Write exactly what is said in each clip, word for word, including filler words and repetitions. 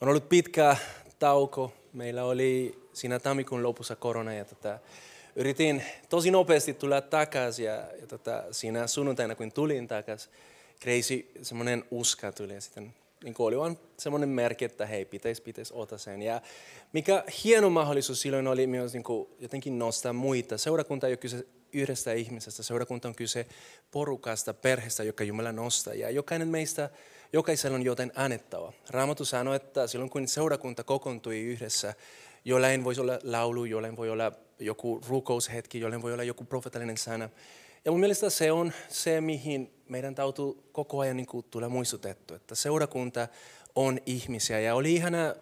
On ollut pitkä tauko. Meillä oli siinä tammikuun lopussa korona ja tätä, yritin tosi nopeasti tulla takaisin. Ja, ja tätä, siinä sunnuntaina, kun tulin takaisin, kreisi semmoinen uska tuli. Ja sitten niin oli vaan semmoinen merkki, että hei, pitäisi, pitäisi ottaa sen. Ja mikä hieno mahdollisuus silloin oli myös niin kuin, jotenkin nostaa muita. Seurakunta ei ole kyse yhdestä ihmisestä. Seurakunta on kyse porukasta, perheestä, joka Jumala nostaa. Ja jokainen meistä, jokaisella on jotain annettavaa. Raamattu sanoo, että silloin kun seurakunta kokoontui yhdessä, jollain voi olla laulu, jollain voi olla joku rukoushetki, jollain voi olla joku profeetallinen sana. Ja mun mielestä se on se, mihin meidän täytyy koko ajan niin kuin tulla muistutettu, että seurakunta on ihmisiä. Ja oli ihana äh,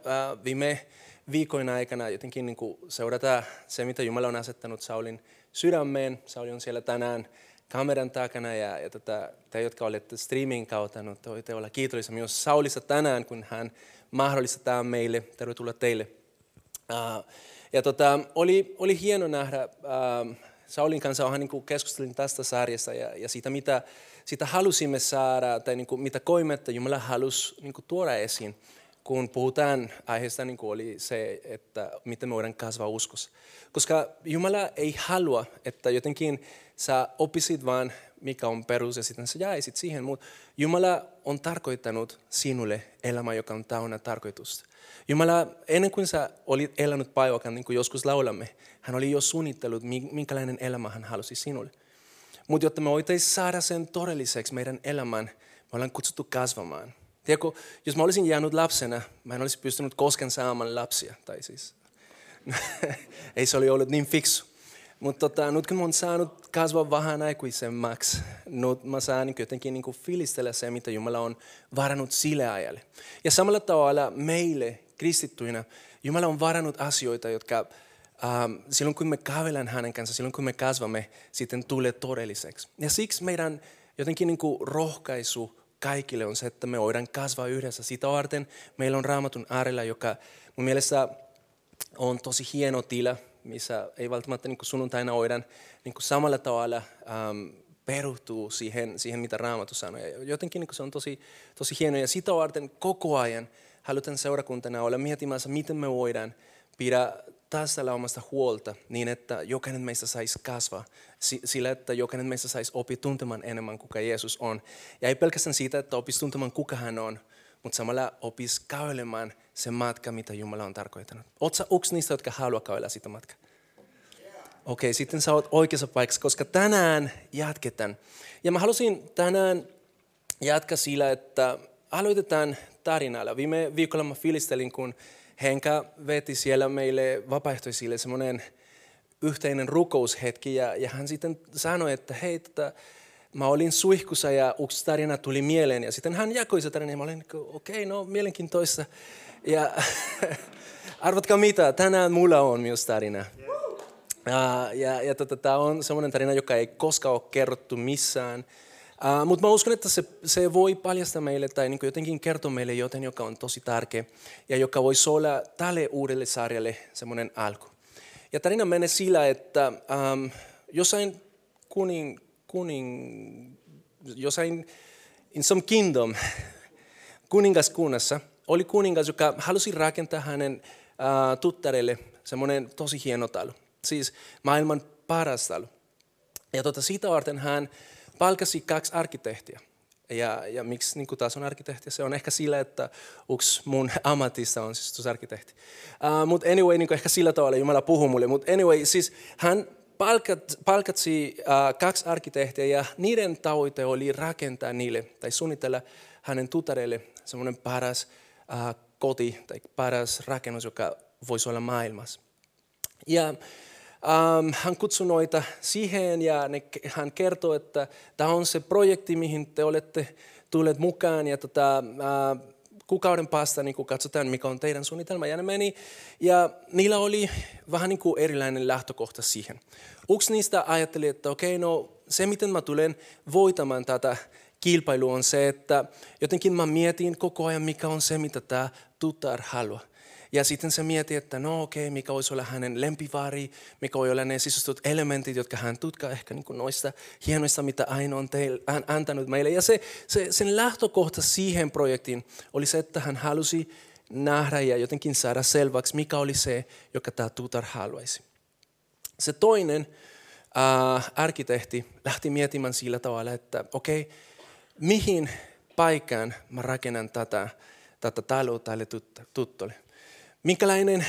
viime viikon aikana jotenkin niin kuin seurata se, mitä Jumala on asettanut Saulin sydämeen. Sauli on siellä tänään kameran takana ja, ja tätä, te, jotka olette streamin kautta, no, te voitte olla kiitollisia myös Saulissa tänään, kun hän mahdollistaa meille. Tervetuloa teille. Uh, ja tota, oli, oli hieno nähdä, uh, Saulin kanssa onhan, niin keskustelin tästä sarjasta ja, ja siitä, mitä siitä halusimme saada, tai niin kuin, mitä koimme, että Jumala halusi niin kuin, tuoda esiin, kun puhutaan aiheesta, niin kuin oli se, että miten me voidaan kasvaa uskossa. Koska Jumala ei halua, että jotenkin sä opisit vaan, mikä on perus, ja sitten sä jäisit siihen. Mutta Jumala on tarkoittanut sinulle elämä, joka on täynnä tarkoitusta. Jumala, ennen kuin sä olit elänyt päiväkään, niin kuin joskus laulamme, hän oli jo suunnitellut, minkälainen elämä hän halusi sinulle. Mutta jotta me voitaisiin saada sen todelliseksi meidän elämän, me ollaan kutsuttu kasvamaan. Tiedätkö, jos mä olisin jäänyt lapsena, mä en olisi pystynyt koskaan saamaan lapsia. Tai siis, ei se oli ollut niin fiksu. Mutta tota, nyt kun mä oon saanut kasvaa vähän aikuisemmaksi, nyt mä saan jotenkin niin fiilistellä se, mitä Jumala on varannut sille ajalle. Ja samalla tavalla meille kristittyinä Jumala on varannut asioita, jotka ähm, silloin kun me kävelemme hänen kanssa, silloin kun me kasvamme, sitten tulee todelliseksi. Ja siksi meidän jotenkin niin rohkaisu kaikille on se, että me voidaan kasvaa yhdessä. Sitä varten meillä on Raamatun äärellä, joka mun mielestä on tosi hieno tila, missä ei välttämättä niin sunnuntaina voidaan niin samalla tavalla ähm, perustua siihen, siihen, mitä Raamattu sanoo. Ja jotenkin niin se on tosi, tosi hieno. Ja sitä varten koko ajan halutaan seurakuntana olla miettimässä, miten me voidaan pidä tästä laumasta huolta niin, että jokainen meistä saisi kasvaa. Sillä, että jokainen meistä saisi oppia tuntemaan enemmän, kuka Jeesus on. Ja ei pelkästään siitä, että opisi tuntemaan, kuka hän on, mutta samalla opisi kävelemään se matka, mitä Jumala on tarkoittanut. Oletko sä yksi niistä, jotka haluaa kävellä sitä matkaa? Okei, okay, sitten sä oot oikeassa paikassa, koska tänään jatketaan. Ja mä halusin tänään jatkaa sillä, että aloitetaan tarinalla. Viime viikolla mä fiilistelin, kun Henkka veti siellä meille vapaaehtoisille semmoinen yhteinen rukoushetki. Ja, ja hän sitten sanoi, että hei, tätä, mä olin suihkussa ja yksi tarina tuli mieleen. Ja sitten hän jakoi se tarina ja mä olin, okei, okay, no mielenkiintoista. Ja arvatkaa mitä, tänään mulla on myös tarina. Ja, ja, ja tämä on semmoinen tarina, joka ei koskaan ole kerrottu missään. Uh, Mutta mä uskon, että se, se voi paljastaa meille tai niin jotenkin kertoa meille jotain, joka on tosi tärkeä ja joka voisi olla tälle uudelle sarjalle semmoinen alku. Ja tarina menee sillä, että um, jossain kunin, kunin, jossain in some kingdom, kuningaskunnassa oli kuningas, joka halusi rakentaa hänen uh, tuttarelle semmoinen tosi hieno talo. Siis maailman paras talo. Ja tota, siitä varten hän palkasi kaksi arkkitehtiä. Ja, ja miksi niin taas on arkkitehti? Se on ehkä sillä, että yksi mun ammatista on siis arkkitehti. Uh, Mutta anyway, niin ehkä sillä tavalla Jumala puhuu mulle. Mutta anyway, siis hän palkat, palkatsi uh, kaksi arkkitehtiä ja niiden tavoite oli rakentaa niille tai suunnitella hänen tutarelle semmoinen paras uh, koti tai paras rakennus, joka voisi olla maailmassa. Ja Um, hän kutsui noita siihen ja ne, hän kertoo, että tämä on se projekti, mihin te olette tulleet mukaan ja tota, uh, kuukauden päästä niin katsotaan, mikä on teidän suunnitelma. Ja ne meni, ja niillä oli vähän niin kuin erilainen lähtökohta siihen. Yksi niistä ajatteli, että okei, no se, miten mä tulen voitamaan tätä kilpailua, on se, että jotenkin mä mietin koko ajan, mikä on se, mitä tämä tutar haluaa. Ja sitten se mieti, että no okei, okay, mikä olisi olla hänen lempiväri, mikä voi olla ne sisustut elementit, jotka hän tutkaa ehkä niin kuin noista hienoista, mitä aina on teille, hän antanut meille. Ja se, se, sen lähtökohta siihen projektiin oli se, että hän halusi nähdä ja jotenkin saada selväksi, mikä oli se, joka tämä tutar haluaisi. Se toinen äh, arkkitehti lähti miettimään sillä tavalla, että okei, okay, mihin paikkaan mä rakennan tätä, tätä taloa tälle tuttolle. Minkälainen äh,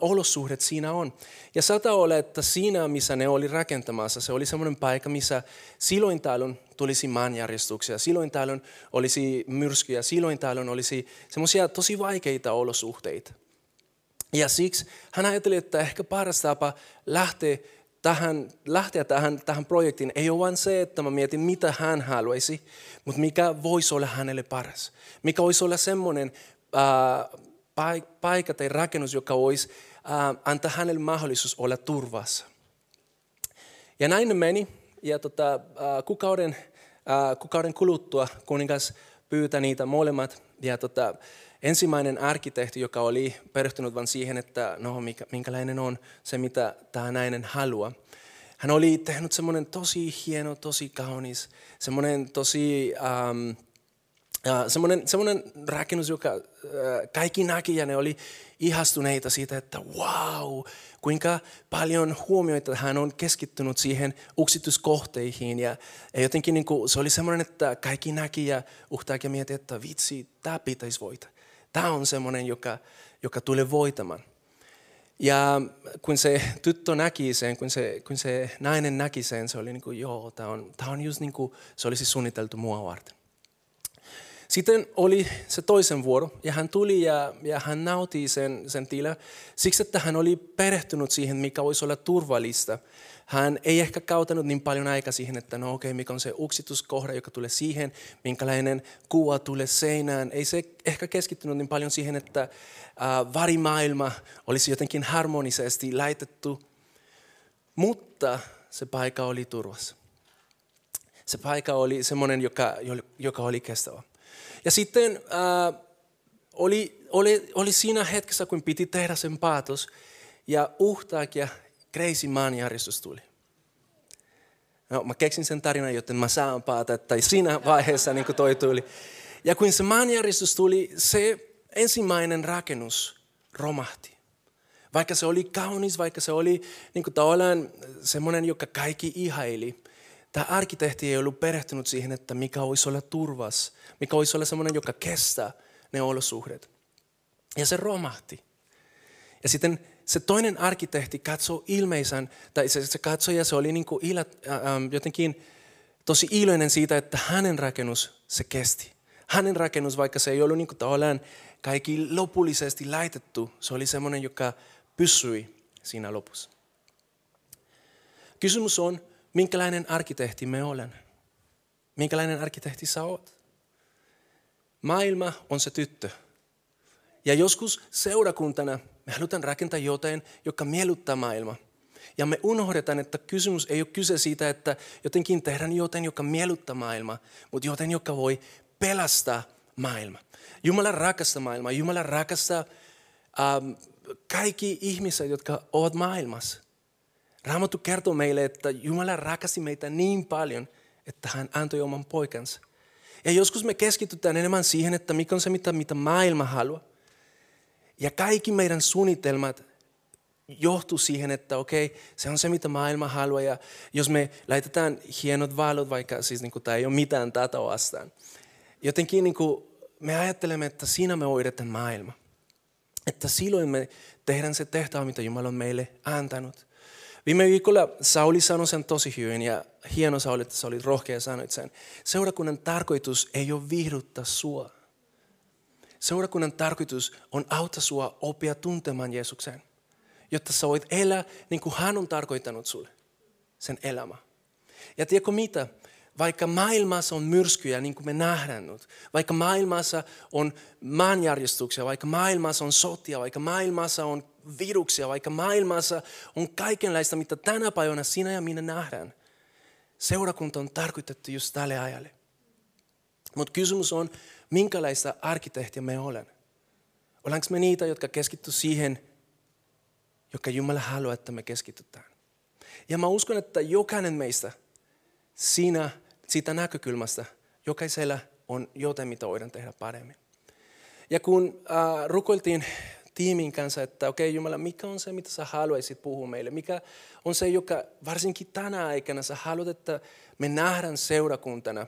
olosuhde siinä on. Ja saattaa olla, että siinä, missä ne oli rakentamassa, se oli semmoinen paikka, missä silloin tällöin tulisi maanjärjestyksiä, silloin tällöin olisi myrskyjä, silloin tällöin olisi semmoisia tosi vaikeita olosuhteita. Ja siksi hän ajatteli, että ehkä paras tapa lähteä tähän, lähteä tähän, tähän projektiin ei ole vain se, että mä mietin, mitä hän haluaisi, mutta mikä voisi olla hänelle paras. Mikä voisi olla semmoinen Äh, paikka tai rakennus, joka olisi äh, antaa hänelle mahdollisuus olla turvassa. Ja näin ne meni. Ja tota, äh, kuukauden, äh, kuukauden kuluttua kuningas pyytää niitä molemmat. Ja tota, ensimmäinen arkkitehti, joka oli perehtynyt vain siihen, että no, mikä, minkälainen on se, mitä tämä nainen haluaa. Hän oli tehnyt semmoinen tosi hieno, tosi kaunis, semmoinen tosi Ähm, Ja semmoinen, semmoinen rakennus, joka äh, kaikki näki ja ne oli ihastuneita siitä, että wow, kuinka paljon huomioita hän on keskittynyt siihen yksityiskohteihin. Ja, ja jotenkin niin kuin, se oli semmoinen, että kaikki näki ja yhtäkkiä mietti, että vitsi, tämä pitäisi voita. Tämä on semmoinen, joka, joka tulee voitamaan. Ja kun se tyttö näki sen, kun se, kun se nainen näki sen, se oli niin kuin, joo, tämä on, tämä on just niin kuin se olisi suunniteltu mua varten. Sitten oli se toisen vuoro, ja hän tuli ja, ja hän nauti sen, sen tilaa siksi, että hän oli perehtynyt siihen, mikä voisi olla turvallista. Hän ei ehkä kautanut niin paljon aikaa siihen, että no okei, okay, mikä on se yksityiskohta, joka tulee siihen, minkälainen kuva tulee seinään. Ei se ehkä keskittynyt niin paljon siihen, että äh, värimaailma olisi jotenkin harmonisesti laitettu, mutta se paikka oli turvassa. Se paikka oli semmoinen, joka, joka oli kestävä. Ja sitten äh, oli, oli, oli siinä hetkessä, kun piti tehdä sen päätös, ja yhtäkkiä crazy maanjärjestys tuli. No, mä keksin sen tarinan, joten mä saan päätä, tai siinä vaiheessa niin kuin toi tuli. Ja kun se maanjärjestys tuli, se ensimmäinen rakennus romahti. Vaikka se oli kaunis, vaikka se oli niin kuin tavallaan semmoinen, joka kaikki ihaili. Tämä arkkitehti ei ollut perehtynyt siihen, että mikä olisi olla turvas, mikä olisi olla semmoinen, joka kestää ne olosuhdet. Ja se romahti. Ja sitten se toinen arkkitehti katsoi ilmeisen, tai se, se katsoi ja se oli niin kuin ila, ä, ä, jotenkin tosi iloinen siitä, että hänen rakennus se kesti. Hänen rakennus, vaikka se ei ollut niin kuin tavallaan kaikki lopullisesti laitettu, se oli semmoinen, joka pysyi siinä lopussa. Kysymys on, minkälainen arkkitehti me olen? Minkälainen arkkitehti sä oot? Maailma on se tyttö. Ja joskus seurakuntana me halutaan rakentaa jotain, joka miellyttää maailmaa. Ja me unohdetaan, että kysymys ei ole kyse siitä, että jotenkin tehdään jotain, joka miellyttää maailmaa, mutta jotain, joka voi pelastaa maailmaa. Jumala rakastaa maailmaa. Jumala rakastaa ähm, kaikki ihmiset, jotka ovat maailmassa. Raamattu kertoo meille, että Jumala rakasti meitä niin paljon, että hän antoi oman poikansa. Ja joskus me keskitytään enemmän siihen, että mikä on se, mitä, mitä maailma haluaa. Ja kaikki meidän suunnitelmat johtuu siihen, että okei, se on se, mitä maailma haluaa. Ja jos me laitetaan hienot valot, vaikka siis niin kuin, tämä ei ole mitään tätä vastaan. Jotenkin niin kuin, me ajattelemme, että siinä me hoidetaan maailma. Että silloin me tehdään se tehtävä, mitä Jumala on meille antanut. Viime viikolla Sauli sanoi sen tosi hyvin ja hieno Sauli, että sä olit rohkea ja sanoit sen. Seurakunnan tarkoitus ei ole viihduttaa sua. Seurakunnan tarkoitus on auttaa sua oppia tuntemaan Jeesuksen, jotta sä voit elää niin kuin hän on tarkoittanut sulle sen elämä. Ja tiedätkö mitä? Vaikka maailmassa on myrskyjä, niin kuin me nähdään nyt, vaikka maailmassa on maanjärjestuksia, vaikka maailmassa on sotia, vaikka maailmassa on viruksia, vaikka maailmassa on kaikenlaista, mitä tänä päivänä sinä ja minä nähdään, seurakunta on tarkoitettu just tälle ajalle. Mutta kysymys on, minkälaista arkkitehtiä me olen. Ollaanko me niitä, jotka keskittyy siihen, joka Jumala haluaa, että me keskitytään? Ja mä uskon, että jokainen meistä siinä, siitä näkökulmasta, jokaisella on jotain, mitä voidaan tehdä paremmin. Ja kun äh, rukoiltiin tiimin kanssa, että okei okay, Jumala, mikä on se, mitä sä haluaisit puhua meille? Mikä on se, joka varsinkin tänä aikana sä haluat, että me nähdään seurakuntana?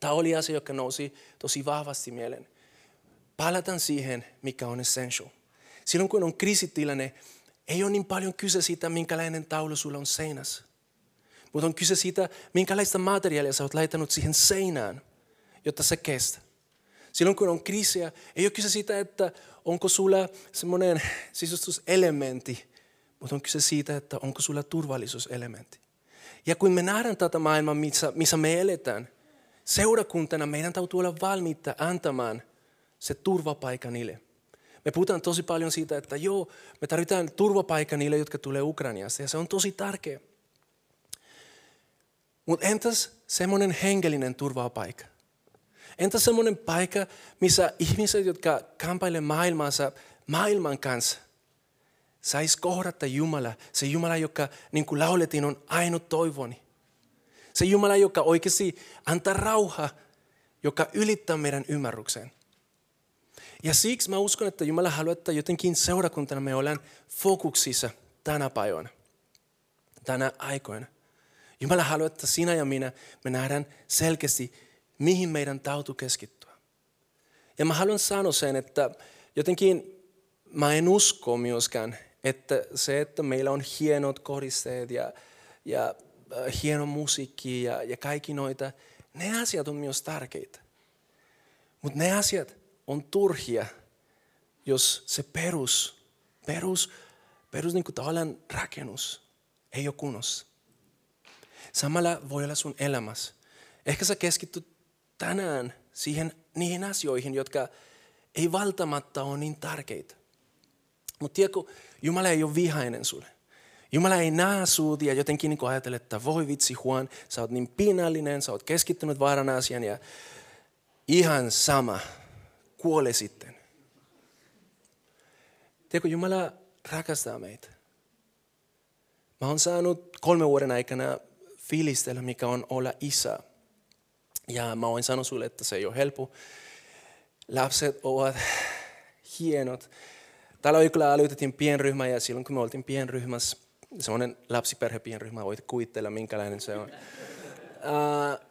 Tämä oli asia, joka nousi tosi vahvasti mieleen. Palataan siihen, mikä on essential. Silloin kun on kriisitilanne, ei ole niin paljon kyse siitä, minkälainen taulu sulla on seinässä. Mutta on kyse siitä, minkälaista materiaalia sä oot laittanut siihen seinään, jotta se kestää. Silloin kun on kriisiä, ei ole kyse siitä, että onko sulla semmoinen sisustuselementti, mutta on kyse siitä, että onko sulla turvallisuuselementti. Ja kun me nähdään tätä maailmaa, missä, missä me eletään, seurakuntana meidän täytyy olla valmiita antamaan se turvapaikka niille. Me puhutaan tosi paljon siitä, että joo, me tarvitaan turvapaikka niille, jotka tulee Ukrainasta, ja se on tosi tärkeä. Mutta entäs semmoinen hengellinen turvapaikka? Entäs semmoinen paikka, missä ihmiset, jotka kampailevat maailmansa maailman kanssa, sais kohdata Jumala, se Jumala, joka niin kuin lauletin on ainut toivoni. Se Jumala, joka oikeasti antaa rauha, joka ylittää meidän ymmärryksen. Ja siksi mä uskon, että Jumala haluaa, että jotenkin seurakuntana me ollaan fokuksissa tänä päivänä, tänä aikoina. Jumala haluaa, että sinä ja minä me nähdään selkeästi, mihin meidän täytyy keskittyä. Ja mä haluan sanoa sen, että jotenkin mä en usko myöskään, että se, että meillä on hienot koristeet ja, ja äh, hieno musiikki ja, ja kaikki noita, ne asiat on myös tärkeitä. Mutta ne asiat on turhia, jos se perus, perus, perus niin kuin tavallaan rakennus ei ole kunnossa. Samalla voi olla sun elämässä. Ehkä sä keskityt tänään siihen, niihin asioihin, jotka ei valtamatta ole niin tärkeitä. Mutta tiedätkö, Jumala ei ole vihainen sulle. Jumala ei näe sut ja jotenkin niin ajatella, että voi vitsi Juan, sä oot niin piinallinen, sä oot keskittynyt vaaran asian ja ihan sama, kuole sitten. Tiedätkö, Jumala rakastaa meitä. Mä oon saanut kolmen vuoden aikana fiilistellä, mikä on olla isä. Ja mä oon sanonut sulle, että se ei ole helppo. Lapset ovat hienot. Tällä viikolla aloitettiin pienryhmä ja silloin kun me oltiin pienryhmässä, semmoinen lapsiperhepienryhmä, voit kuvitella minkälainen se on.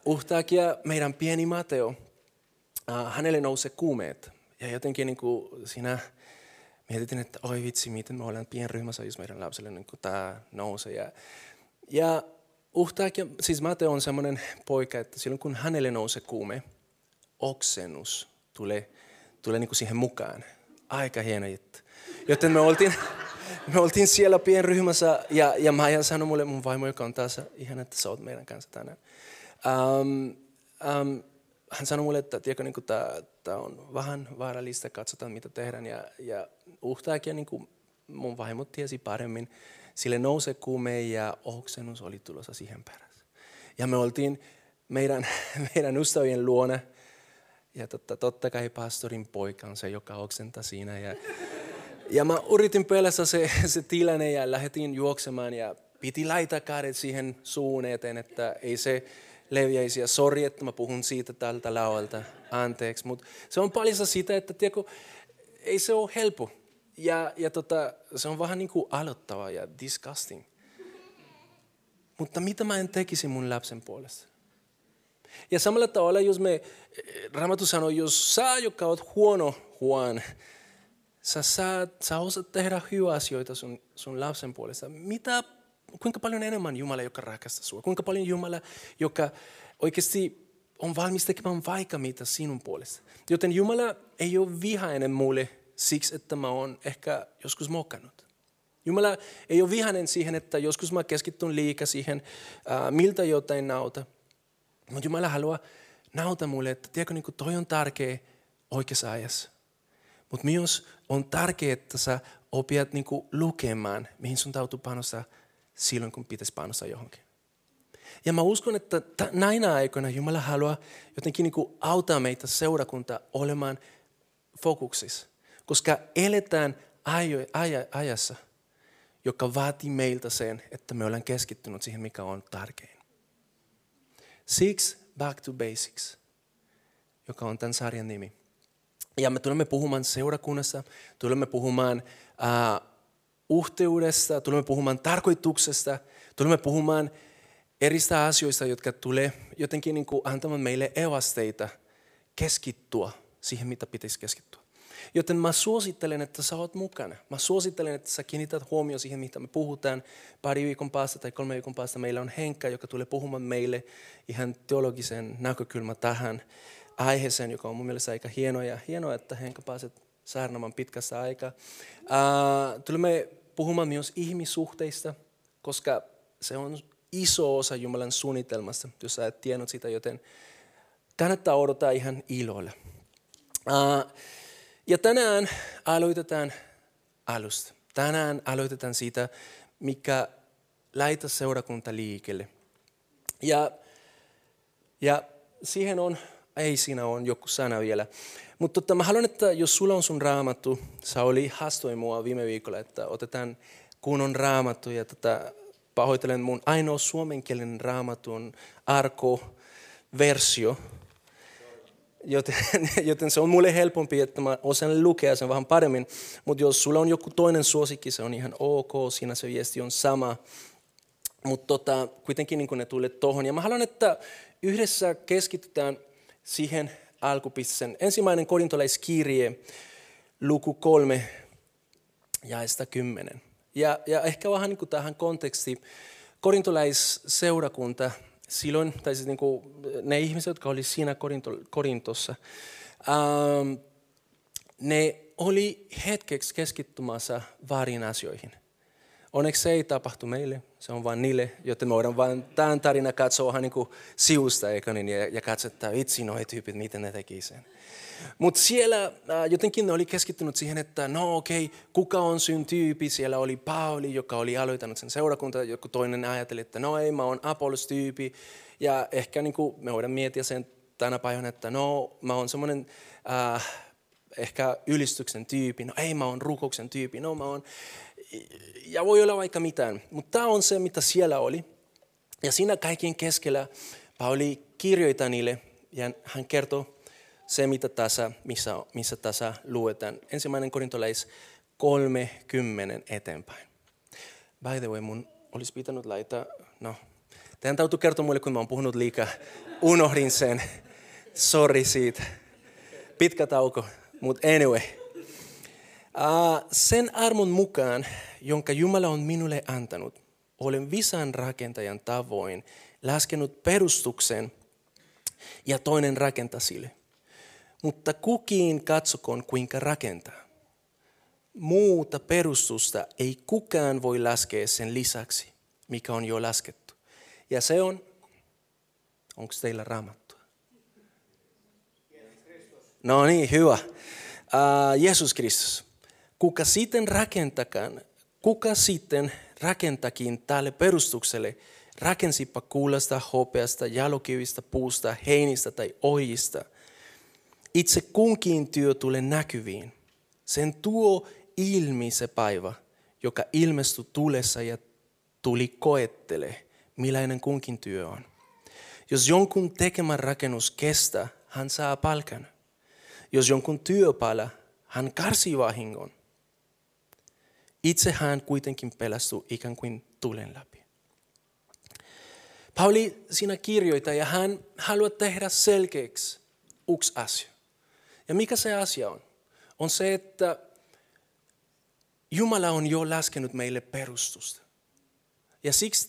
Uh, uhtakia meidän pieni Mateo, uh, hänelle nousee kuumeet. Ja jotenkin niin kuin siinä mietitin, että oi vitsi, miten me ollaan pienryhmässä, jos meidän lapselle niin kuin tämä nousee. Ja, ja Uhtakia, siis Mateo on semmoinen poika, että silloin kun hänelle nousee kuume, oksennus tulee, tulee niin kuin siihen mukaan. Aika hieno juttu. Joten me oltiin, me oltiin siellä pienryhmässä ja, ja Maija sanoi mulle, mun vaimo, joka on taas ihana, että sä oot meidän kanssa tänään. Um, um, hän sanoi mulle, että tiedätkö, niin tämä on vähän vaarallista, katsotaan mitä tehdään. Ja, ja uhtakia niin kuin mun vaimo tiesi paremmin. Sille nousee kuume ja oksennus oli tulossa siihen perässä. Ja me oltiin meidän, meidän ystävien luona. Ja totta, totta kai pastorin poika on se, joka oksentaa siinä. Ja, ja mä yritin pelästä se, se tilanne ja lähdettiin juoksemaan. Ja piti laittaa kädet siihen suun eteen, että ei se leviäisi. Ja sori, että mä puhun siitä tältä laualta. Anteeksi. Mutta se on paljon sitä, että tiedätkö, ei se ole helppo. Ja, ja tota, se on vähän niin kuin aloittava ja disgusting. Mutta mitä mä en tekisi mun lapsen puolesta? Ja samalla tavalla, jos me, Raamattu sanoo, jos sä, joka oot huono Juan, sä, sä, sä osaat tehdä hyviä asioita sun, sun lapsen puolesta. Mitä, kuinka paljon enemmän Jumala, joka rakastaa sua? Kuinka paljon Jumala, joka oikeasti on valmis tekemään vaikka mitä sinun puolesta? Joten Jumala ei ole vihainen mulle. Siksi, että mä oon ehkä joskus mokannut. Jumala ei ole vihainen siihen, että joskus mä keskittyn liikaa siihen, äh, miltä jotain nauta. Mutta Jumala haluaa nauta mulle, että tiedätkö, niin toi on tärkeä oikeassa ajassa. Mutta myös on tärkeää, että sä opit niin lukemaan, mihin sun täytyy panostaa silloin, kun pitäisi panostaa johonkin. Ja mä uskon, että näinä aikoina Jumala haluaa jotenkin niin auttaa meitä seurakuntaa olemaan fokuksissa. Koska eletään ajo- aj- ajassa, joka vaatii meiltä sen, että me ollaan keskittynyt siihen, mikä on tärkein. Siksi Back to Basics, joka on tämän sarjan nimi. Ja me tulemme puhumaan seurakunnassa, tulemme puhumaan äh, uhteudesta, tulemme puhumaan tarkoituksesta, tulemme puhumaan eristä asioista, jotka tulee jotenkin niin kuin antamaan meille evästeitä keskittua siihen, mitä pitäisi keskittyä. Joten mä suosittelen, että sä oot mukana. Mä suosittelen, että sä kiinnität huomioon siihen, mitä me puhutaan. Pari viikon päästä tai kolme viikon päästä meillä on Henkka, joka tulee puhumaan meille ihan teologisen näkökulman tähän aiheeseen, joka on mun mielestä aika hieno. Ja hienoa, että Henkka pääset saarnamaan pitkästä aikaa. Äh, tulemme puhumaan myös ihmissuhteista, koska se on iso osa Jumalan suunnitelmasta, jos sä et tiennyt sitä, joten kannattaa odottaa ihan ilolla. Äh, Ja tänään aloitetaan alusta. Tänään aloitetaan siitä, mikä laita seurakunta liikelle. Ja, ja siihen on, ei siinä on joku sana vielä. Mutta tota, mä haluan, että jos sulla on sun raamattu, Sauli haastoi mua viime viikolla, että otetaan kunnon raamattu. Ja tota, pahoitelen, mun ainoa suomenkielinen raamattu on Arko-versio. Joten, joten se on mulle helpompi, että mä osaan lukea sen vähän paremmin. Mutta jos sulla on joku toinen suosikki, se on ihan ok. Siinä se viesti on sama. Mutta tota, kuitenkin niin kun ne tulee tohon. Ja mä haluan, että yhdessä keskitytään siihen alkupisteen. Ensimmäinen korintolaiskirje, luku kolme, jaesta kymmenen. Ja, ja ehkä vähän niin kuin tähän kontekstiin. Korintolaisseurakunta. Silloin, tai siis niin kuin ne ihmiset, jotka oli siinä Korinto, Korintossa, ähm, ne oli hetkeksi keskittymässä väärin asioihin. Onneksi se ei tapahtu meille, se on vain niille, joten me voidaan vain tämän tarina katsoa vähän niin kuin sivusta, eikä niin, ja, ja katsoa, että vitsi, noi tyypit, miten ne teki sen. Mutta siellä äh, jotenkin ne oli keskittynyt siihen, että no okei, okay, kuka on syyn tyyppi? Siellä oli Pauli, joka oli aloitanut sen seurakunta. Joku toinen ajatteli, että no ei, mä oon Apollos-tyyppi. Ja ehkä niin kuin me voidaan miettiä sen tänä päivänä, että no mä oon semmoinen äh, ehkä ylistyksen tyyppi. No ei, mä oon rukouksen tyyppi. No mä oon... Ja voi olla vaikka mitään. Mutta tämä on se, mitä siellä oli. Ja siinä kaikkien keskellä Pauli kirjoittaa niille ja hän kertoo se, mitä tässä, missä, missä tässä luetaan. Ensimmäinen korintolais kolmekymmentä eteenpäin. By the way, mun olisi pitänyt laittaa, no, teidän täytyy kertoa mulle, kun mä oon puhunut liikaa. Unohdin sen. Sorry siitä. Pitkä tauko, mutta anyway. Uh, sen armon mukaan, jonka Jumala on minulle antanut, olen visan rakentajan tavoin laskenut perustuksen ja toinen rakentaa sille. Mutta kukin katsokoon, kuinka rakentaa. Muuta perustusta ei kukaan voi laskea sen lisäksi, mikä on jo laskettu. Ja se on, onko teillä raamattua? No niin, hyvä. Uh, Jeesus Kristus. Kuka sitten rakentakaan, kuka sitten rakentakin tälle perustukselle, rakensipa kuulasta, hopeasta, jalokivistä, puusta, heinistä tai ojista. Itse kunkin työ tulee näkyviin. Sen tuo ilmi se päivä, joka ilmestyi tulessa ja tuli koettele, millainen kunkin työ on. Jos jonkun tekemä rakennus kestää, hän saa palkan. Jos jonkun työ palaa, hän kärsii vahingon. Itse hän kuitenkin pelastuu ikään kuin tulen läpi. Pauli siinä kirjoittaa ja hän haluaa tehdä selkeäksi yksi asia. Ja mikä se asia on? On se, että Jumala on jo laskenut meille perustusta. Ja siksi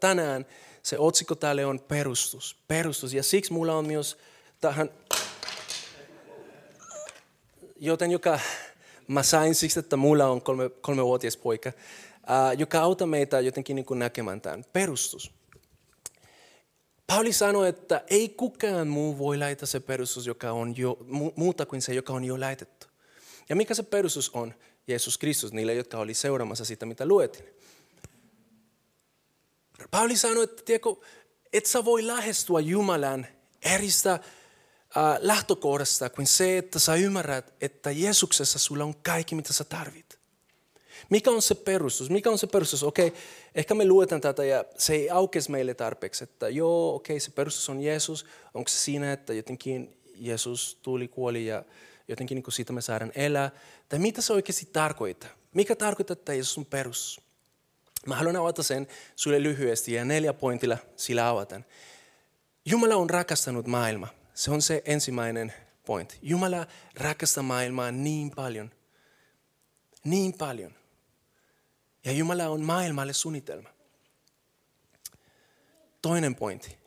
tänään se otsikko täällä on perustus. Perustus. Ja siksi mulla on myös tähän, joten joka mä sain siksi, että mulla on kolme, kolmevuotias poika, joka auttaa meitä jotenkin niin kuin näkemään tämän. Perustus. Pauli sanoi, että ei kukaan muu voi laittaa se perustus, joka on jo, muuta kuin se, joka on jo laitettu. Ja mikä se perustus on? Jeesus Kristus, niille, jotka oli seuraamassa sitä, mitä luetin. Pauli sanoi, että tiedätkö, et sä voi lähestyä Jumalan eristä äh, lähtökohdasta kuin se, että sä ymmärrät, että Jeesuksessa sulla on kaikki, mitä sä tarvit. Mikä on se perustus? Mikä on se perustus? Okei, okay, ehkä me luetaan tätä ja se ei aukesi meille tarpeeksi, että joo, okei, okay, se perustus on Jeesus. Onko se siinä, että jotenkin Jeesus tuli, kuoli ja jotenkin niin kuin siitä me saadaan elää? Tai mitä se oikeasti tarkoittaa? Mikä tarkoittaa, että Jeesus on perustus? Mä haluan avata sen sulle lyhyesti ja neljä pointilla sillä avataan. Jumala on rakastanut maailmaa. Se on se ensimmäinen point. Jumala rakastaa maailmaa niin paljon. Niin paljon. Ja Jumala on maailmalle suunnitelma. Toinen pointti.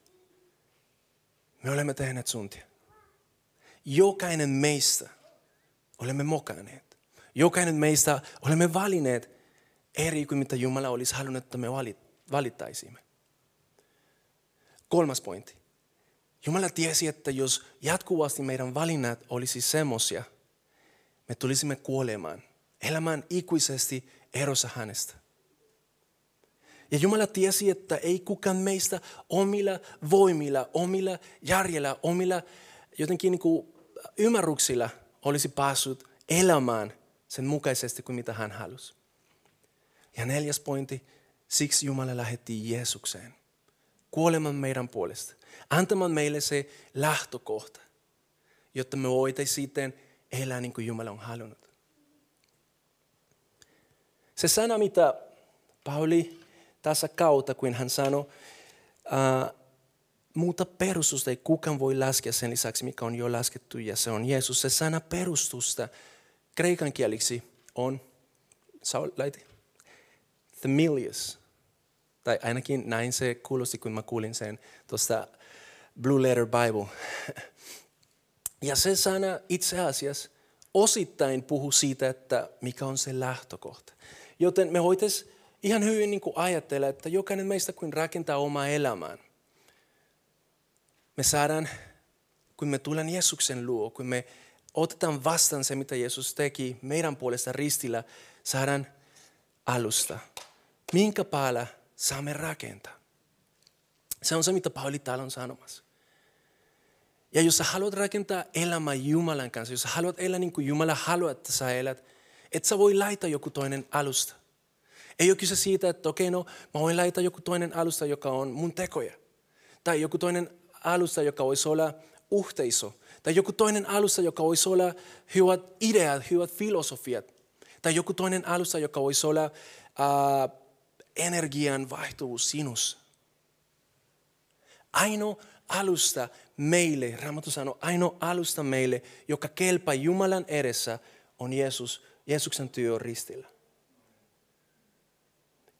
Me olemme tehneet syntiä. Jokainen meistä olemme mokanneet. Jokainen meistä olemme valinneet eri kuin mitä Jumala olisi halunnut, että me valittaisimme. Kolmas pointti. Jumala tiesi, että jos jatkuvasti meidän valinnat olisi semmoisia, me tulisimme kuolemaan, elämään ikuisesti erossa hänestä. Ja Jumala tiesi, että ei kukaan meistä omilla voimilla, omilla järjellä, omilla jotenkin niin kuin ymmärryksillä olisi päässyt elämään sen mukaisesti kuin mitä hän halusi. Ja neljäs pointti, siksi Jumala lähetti Jeesukseen kuolemaan meidän puolesta, antamaan meille se lähtökohta, jotta me voitaisiin sitten elää niin kuin Jumala on halunnut. Se sana, mitä Pauli tässä kautta, kun hän sanoi, uh, muuta perustusta ei kukaan voi laskea sen lisäksi, mikä on jo laskettu, ja se on Jeesus. Se sana perustusta kreikan kieliksi on, Saul, laiti, themelios. Tai ainakin näin se kuulosti, kun mä kuulin sen tuosta Blue Letter Bible. Ja se sana itse asiassa osittain puhuu siitä, että mikä on se lähtökohta. Joten me voitaisiin ihan hyvin niin kuin ajatella, että jokainen meistä kun rakentaa omaa elämään, me saadaan, kun me tullaan Jeesuksen luo, kun me otetaan vastaan se, mitä Jeesus teki meidän puolesta ristillä, saadaan alusta. Minkä päällä saamme rakentaa? Se on se, mitä Pauli täällä on sanomassa. Ja jos sä haluat rakentaa elämää Jumalan kanssa, jos sä haluat elää niin kuin Jumala haluaa, että sä elät, et sä voi laittaa joku toinen alusta. Ei ole kyse siitä, että okei, okay, no, mä voin laittaa joku toinen alusta, joka on mun tekoja. Tai joku toinen alusta, joka voisi olla yhteisö. Tai joku toinen alusta, joka voisi olla hyvät ideat, hyvät filosofiat. Tai joku toinen alusta, joka voisi olla uh, energian vaihtuvuus sinus. Ainoa alusta meille, Raamattu sanoo, ainoa alusta meille, joka kelpaa Jumalan edessä, on Jeesus, Jeesuksen työ ristillä.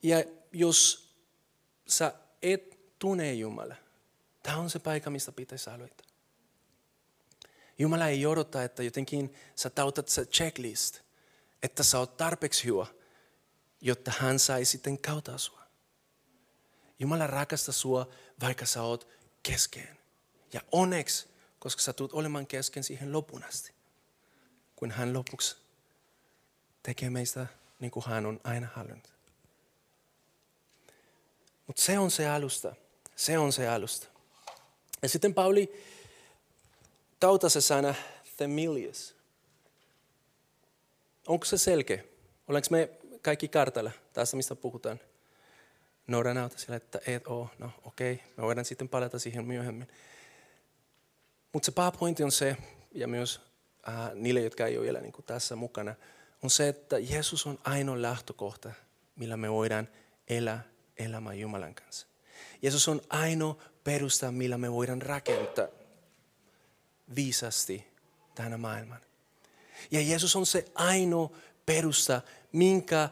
Ja jos sä et tunne Jumala, tämä on se paikka, mistä pitäisi aloittaa. Jumala ei odota, että jotenkin sä tautat se checklist, että sä oot tarpeeksi hyvä, jotta hän sai sitten kautta sua. Jumala rakastaa sua, vaikka sä oot kesken. Ja onneksi, koska sä tulet olemaan kesken siihen lopun asti, kun hän lopuksi tekee meistä niin kuin hän on aina halunnut. Mutta se on se alusta. Se on se alusta. Ja sitten Pauli kautta se sana themelios. Onko se selkeä? Ollaanko me kaikki kartalla tästä, mistä puhutaan? Noora nauta sillä, että et oo. No okei, okay. Me voidaan sitten palata siihen myöhemmin. Mutta se pääpointti on se, ja myös äh, niille, jotka ei ole vielä niin kuin tässä mukana, on se, että Jeesus on ainoa lähtökohta, millä me voidaan elää elämää Jumalan kanssa. Jeesus on ainoa perusta, millä me voidaan rakentaa viisasti tänä maailman. Ja Jeesus on se ainoa perusta, minkä,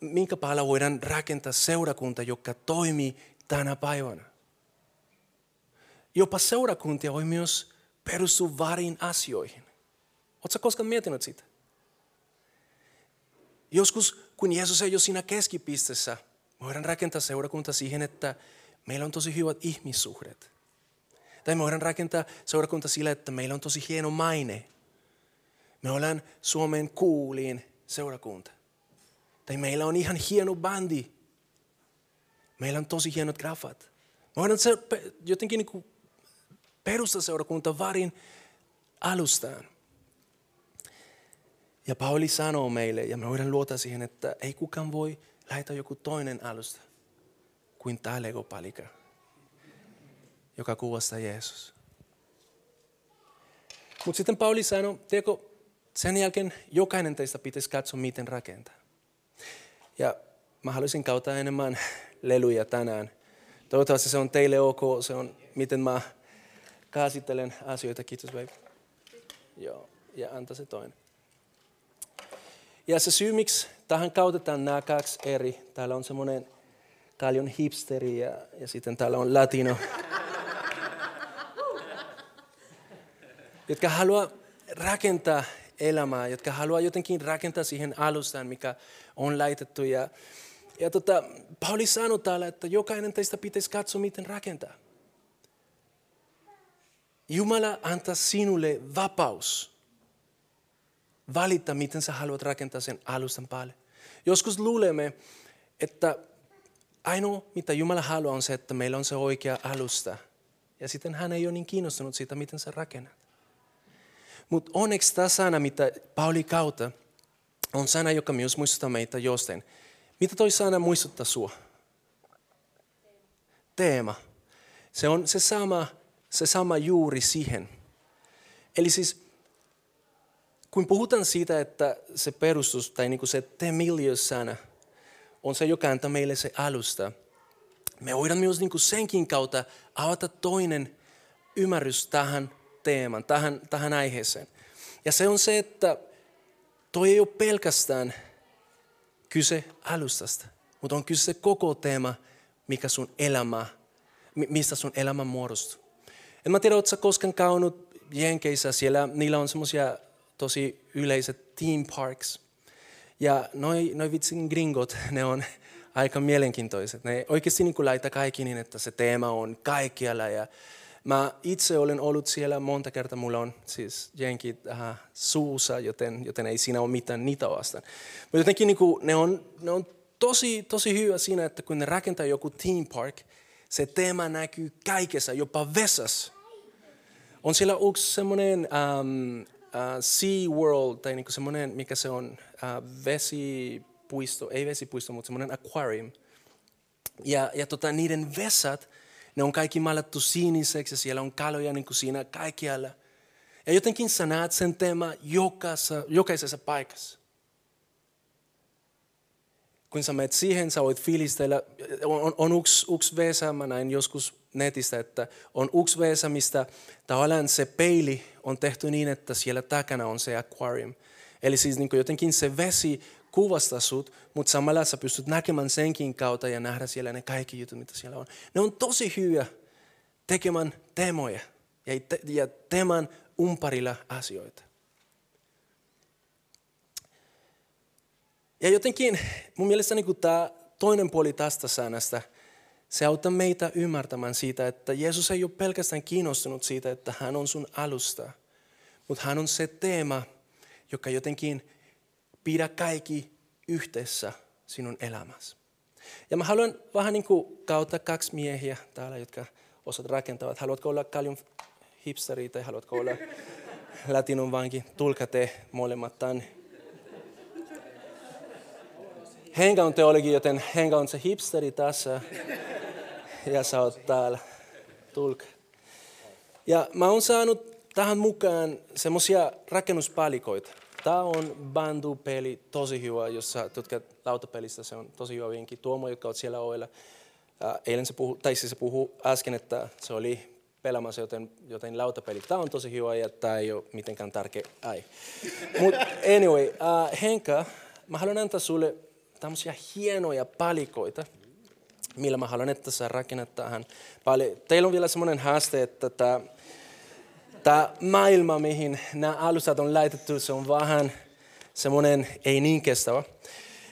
minkä päällä voidaan rakentaa seurakunta, joka toimii tänä päivänä. Jopa seurakuntia voi myös perustua väärin asioihin. Oletko koskaan miettinyt sitä? Joskus, kun Jeesus ei ole siinä keskipisteessä, me voidaan rakentaa seurakunta siihen, että meillä on tosi hyvät ihmissuhdet. Tai me voidaan rakentaa seurakunta sille, että meillä on tosi hieno maine. Me ollaan Suomen kuulin seurakunta. Tai meillä on ihan hieno bandi. Meillä on tosi hienot graffat. Me voidaan jotenkin niin perustaa seurakunta varin alustaan. Ja Pauli sanoo meille, ja me voidaan luota siihen, että ei kukaan voi laittaa joku toinen alusta kuin tämä legopalika, joka kuvastaa Jeesus. Mutta sitten Pauli sanoo, tiedätkö, sen jälkeen jokainen teistä pitäisi katsoa, miten rakentaa. Ja mä haluaisin kautta enemmän leluja tänään. Toivottavasti se on teille ok, se on miten mä käsittelen asioita. Kiitos, baby. Joo, ja anta se toinen. Ja se syy, miksi tähän käytetään nämä kaksi eri. Täällä on semmoinen kaljon hipsteri ja, ja sitten täällä on latino. Jotka haluaa rakentaa elämää, jotka haluaa jotenkin rakentaa siihen alustaan, mikä on laitettu. Ja, ja tota, Pauli sanoi täällä, että jokainen teistä pitäisi katsoa, miten rakentaa. Jumala antaa sinulle vapaus. Valita, miten sä haluat rakentaa sen alustan päälle. Joskus luulemme, että ainoa, mitä Jumala haluaa, on se, että meillä on se oikea alusta. Ja sitten hän ei ole niin kiinnostunut siitä, miten sä rakennat. Mutta onneksi tämä sana, mitä Pauli kautta, on sana, joka myös muistuttaa meitä jostain. Mitä toi sana muistuttaa sua? Teema. Se on se sama, se sama juuri siihen. Eli siis kun puhutaan siitä, että se perustus tai niin kuin se temilios-sana on se, joka antaa meille se alusta, me voidaan myös niin kuin senkin kautta avata toinen ymmärrys tähän teemaan, tähän, tähän aiheeseen. Ja se on se, että toi ei ole pelkästään kyse alustasta, mutta on kyse koko teema, mikä sun elämä, mistä sun elämä muodostuu. En mä tiedä, ootko sä koskaan käynyt Jenkeissä, siellä niillä on semmoisia tosi yleiset theme parks. Ja noi, noi vitsin gringot, ne on aika mielenkiintoiset. Ne oikeasti niin laittaa kaikki niin, että se teema on kaikkialla. Ja mä itse olen ollut siellä monta kertaa. Mulla on siis jenkit äh, suussa, joten, joten ei siinä ole mitään niitä vastaan. Mutta jotenkin niin ne on, ne on tosi, tosi hyvä siinä, että kun ne rakentaa joku theme park, se teema näkyy kaikessa, jopa vessassa. On siellä yksi semmoinen Ähm, Uh, Sea World, tai niinku semmoinen, mikä se on, uh, vesipuisto, ei vesipuisto, mutta semmoinen aquarium. Ja, ja tota, niiden vesat, ne on kaikki maalattu siniseksi, ja siellä on kaloja niinku siinä kaikkialla. Ja jotenkin sä näet sen teema jokaisessa, jokaisessa paikassa. Kun sä menet siihen, sä voit fiilisteillä, on, on, on yksi, yksi vesa, mä näin joskus netistä, että on yksi vesa, mistä tavallaan se peili on tehty niin, että siellä takana on se aquarium. Eli siis niin jotenkin se vesi kuvastaa sut, mutta samalla sä pystyt näkemään senkin kautta ja nähdä siellä ne kaikki jutut, mitä siellä on. Ne on tosi hyviä tekemään teemoja ja, te- ja teeman ympärillä asioita. Ja jotenkin mun mielestä niin tämä toinen puoli tästä sanasta, se auttaa meitä ymmärtämään siitä, että Jeesus ei ole pelkästään kiinnostunut siitä, että hän on sun alusta. Mutta hän on se teema, joka jotenkin pidä kaikki yhteensä sinun elämässä. Ja mä haluan vähän niin kuin kautta kaksi miehiä täällä, jotka osat rakentavat. Haluatko olla kaljun hipsteri tai haluatko olla latinon vanki? Tulkaa te molemmat tänne. Henkka on teologi, joten Henkka on se hipsteri tässä. Ja sä oot täällä. Tulk. Ja mä oon saanut tähän mukaan semmosia rakennuspalikoita. Tää on bandupeli, tosi hyvä, jos sä tutkat lautapelistä, se on tosi hyvä vinkki. Tuomo, jotka oot siellä oilla. Eilen se puhui, tai siis se puhui äsken, että se oli pelaamassa, joten, joten lautapeli. Tää on tosi hyvä ja tää ei oo mitenkään tärkeä. Ai. Mut anyway, uh, Henkka, mä haluan antaa sulle tämmöisiä hienoja palikoita, millä mä haluan, että sä rakennat tähän paljon. Teillä on vielä semmoinen haaste, että tämä maailma, mihin nämä alustat on laitettu, se on vähän semmoinen ei niin kestävä.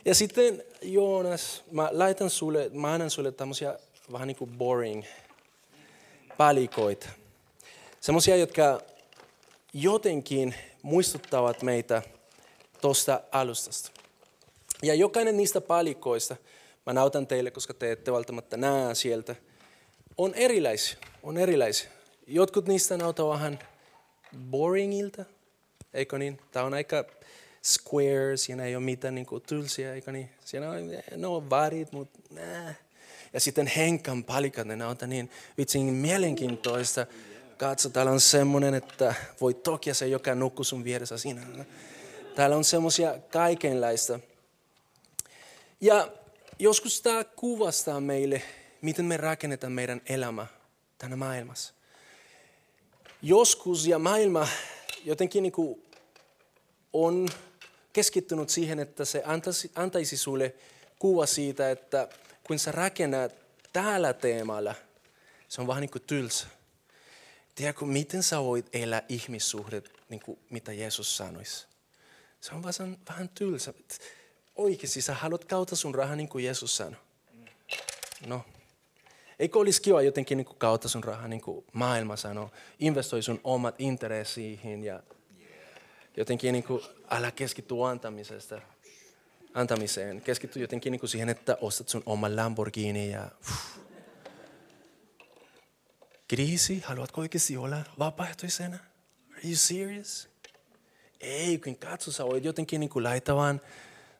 Ja sitten Joonas, mä laitan sulle, mä annan sulle tämmöisiä vähän niin kuin boring palikoita. Semmoisia, jotka jotenkin muistuttavat meitä tuosta alustasta. Ja jokainen niistä palikoista, mä näytän teille, koska te ette välttämättä näe sieltä, on erilaisia, on erilaisia. Jotkut niistä näyttävät vähän boringilta, eikö niin? Tää on aika square, siinä ei ole mitään niin kuin tylsiä, eikö niin? Siinä on, ne on varit, mutta nää. Ja sitten Henkan palikat, ne näyttävät niin vitsin mielenkiintoista. Katso, täällä on semmoinen, että voi tokia se, joka nukkuu sun vieressä siinä. Täällä on semmoisia kaikenlaista. Ja joskus tämä kuvastaa meille, miten me rakennetaan meidän elämää tänä maailmassa. Joskus ja maailma jotenkin niin kuin on keskittynyt siihen, että se antaisi, antaisi sulle kuva siitä, että kun sä rakennat täällä teemalla, se on vähän niin kuin tylsä. Tiedätkö, miten sä voit elää ihmissuhdet, niin kuin mitä Jeesus sanoisi? Se on vähän, vähän tylsä. Oikeasti sä haluat kautta sun rahaa, niin kuin Jeesus sanoi. No, eikö olisi kiva jotenkin niin kuin kautta sun rahaa, niin kuin maailma sanoo. Investoi sun omat intressiihin ja jotenkin niin kuin, älä keskity antamisesta, antamiseen. Keskity jotenkin niin kuin siihen, että ostat sun oman Lamborghini ja... Uff. Kriisi, haluatko oikeasti olla vapaaehtoisena? Are you serious? Ei, kun katso, sä voit jotenkin niin kuin laittaa vaan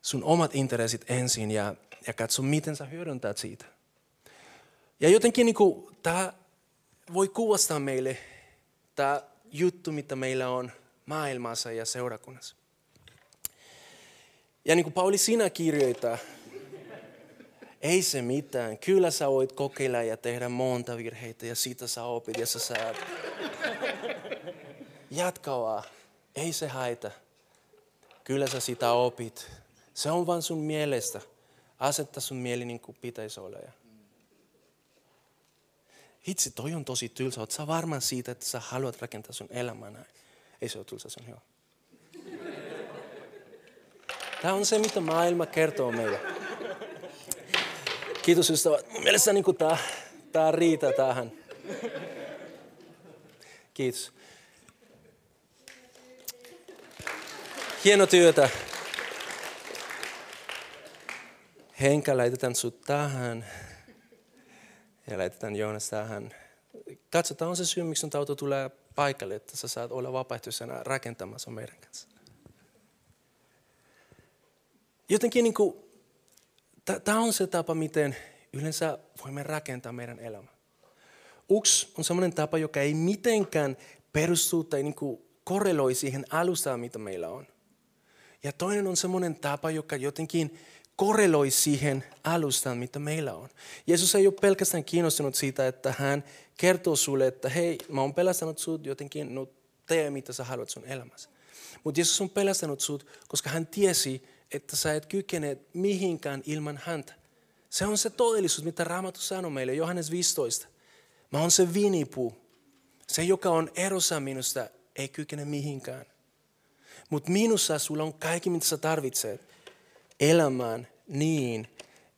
sun omat interessit ensin ja, ja katso, miten sä hyödyntät siitä. Ja jotenkin niin kuin, tää voi kuvastaa meille tää juttu, mitä meillä on maailmassa ja seurakunnassa. Ja niin kuin Pauli sinä kirjoittaa, ei se mitään. Kyllä sä voit kokeilla ja tehdä monta virheitä ja siitä sä opit ja sä saat. Jatka vaan. Ei se haita. Kyllä sä sitä opit. Se on vaan sun mielestä. Asetta sun mieli niin kuin pitäisi olla. Itse toi on tosi tylsä. Oot sä varma siitä, että sä haluat rakentaa sun elämänä? Ei se ole tylsä, se on hyvä. Tämä on se, mitä maailma kertoo meille. Kiitos ystävät. Mielestäni niin tämä, tämä riittää tähän. Kiitos. Hieno työtä. Henkka, laitetaan sut tähän. Ja laitetaan Joonas tähän. Katsotaan, on se syy, miksi sun tauto tulee paikalle, että sä saat olla vapaaehtoisena rakentamassa meidän kanssa. Jotenkin niin kuin... Tämä on se tapa, miten yleensä voimme rakentaa meidän elämää. Yksi on sellainen tapa, joka ei mitenkään perustu tai niin kuin korreloi siihen alustaan, mitä meillä on. Ja toinen on sellainen tapa, joka jotenkin korreloi siihen alustaan, mitä meillä on. Jeesus ei ole pelkästään kiinnostunut siitä, että hän kertoo sulle, että hei, mä oon pelastanut sut jotenkin, no tee mitä sä haluat sun elämässä. Mutta Jeesus on pelastanut sut, koska hän tiesi, että sä et kykene mihinkään ilman häntä. Se on se todellisuus, mitä Raamattu sanoo meille, Johannes viisitoista. Mä oon se vinipuu. Se, joka on erossa minusta, ei kykene mihinkään. Mutta minussa sulla on kaikki, mitä sä tarvitset elämään niin,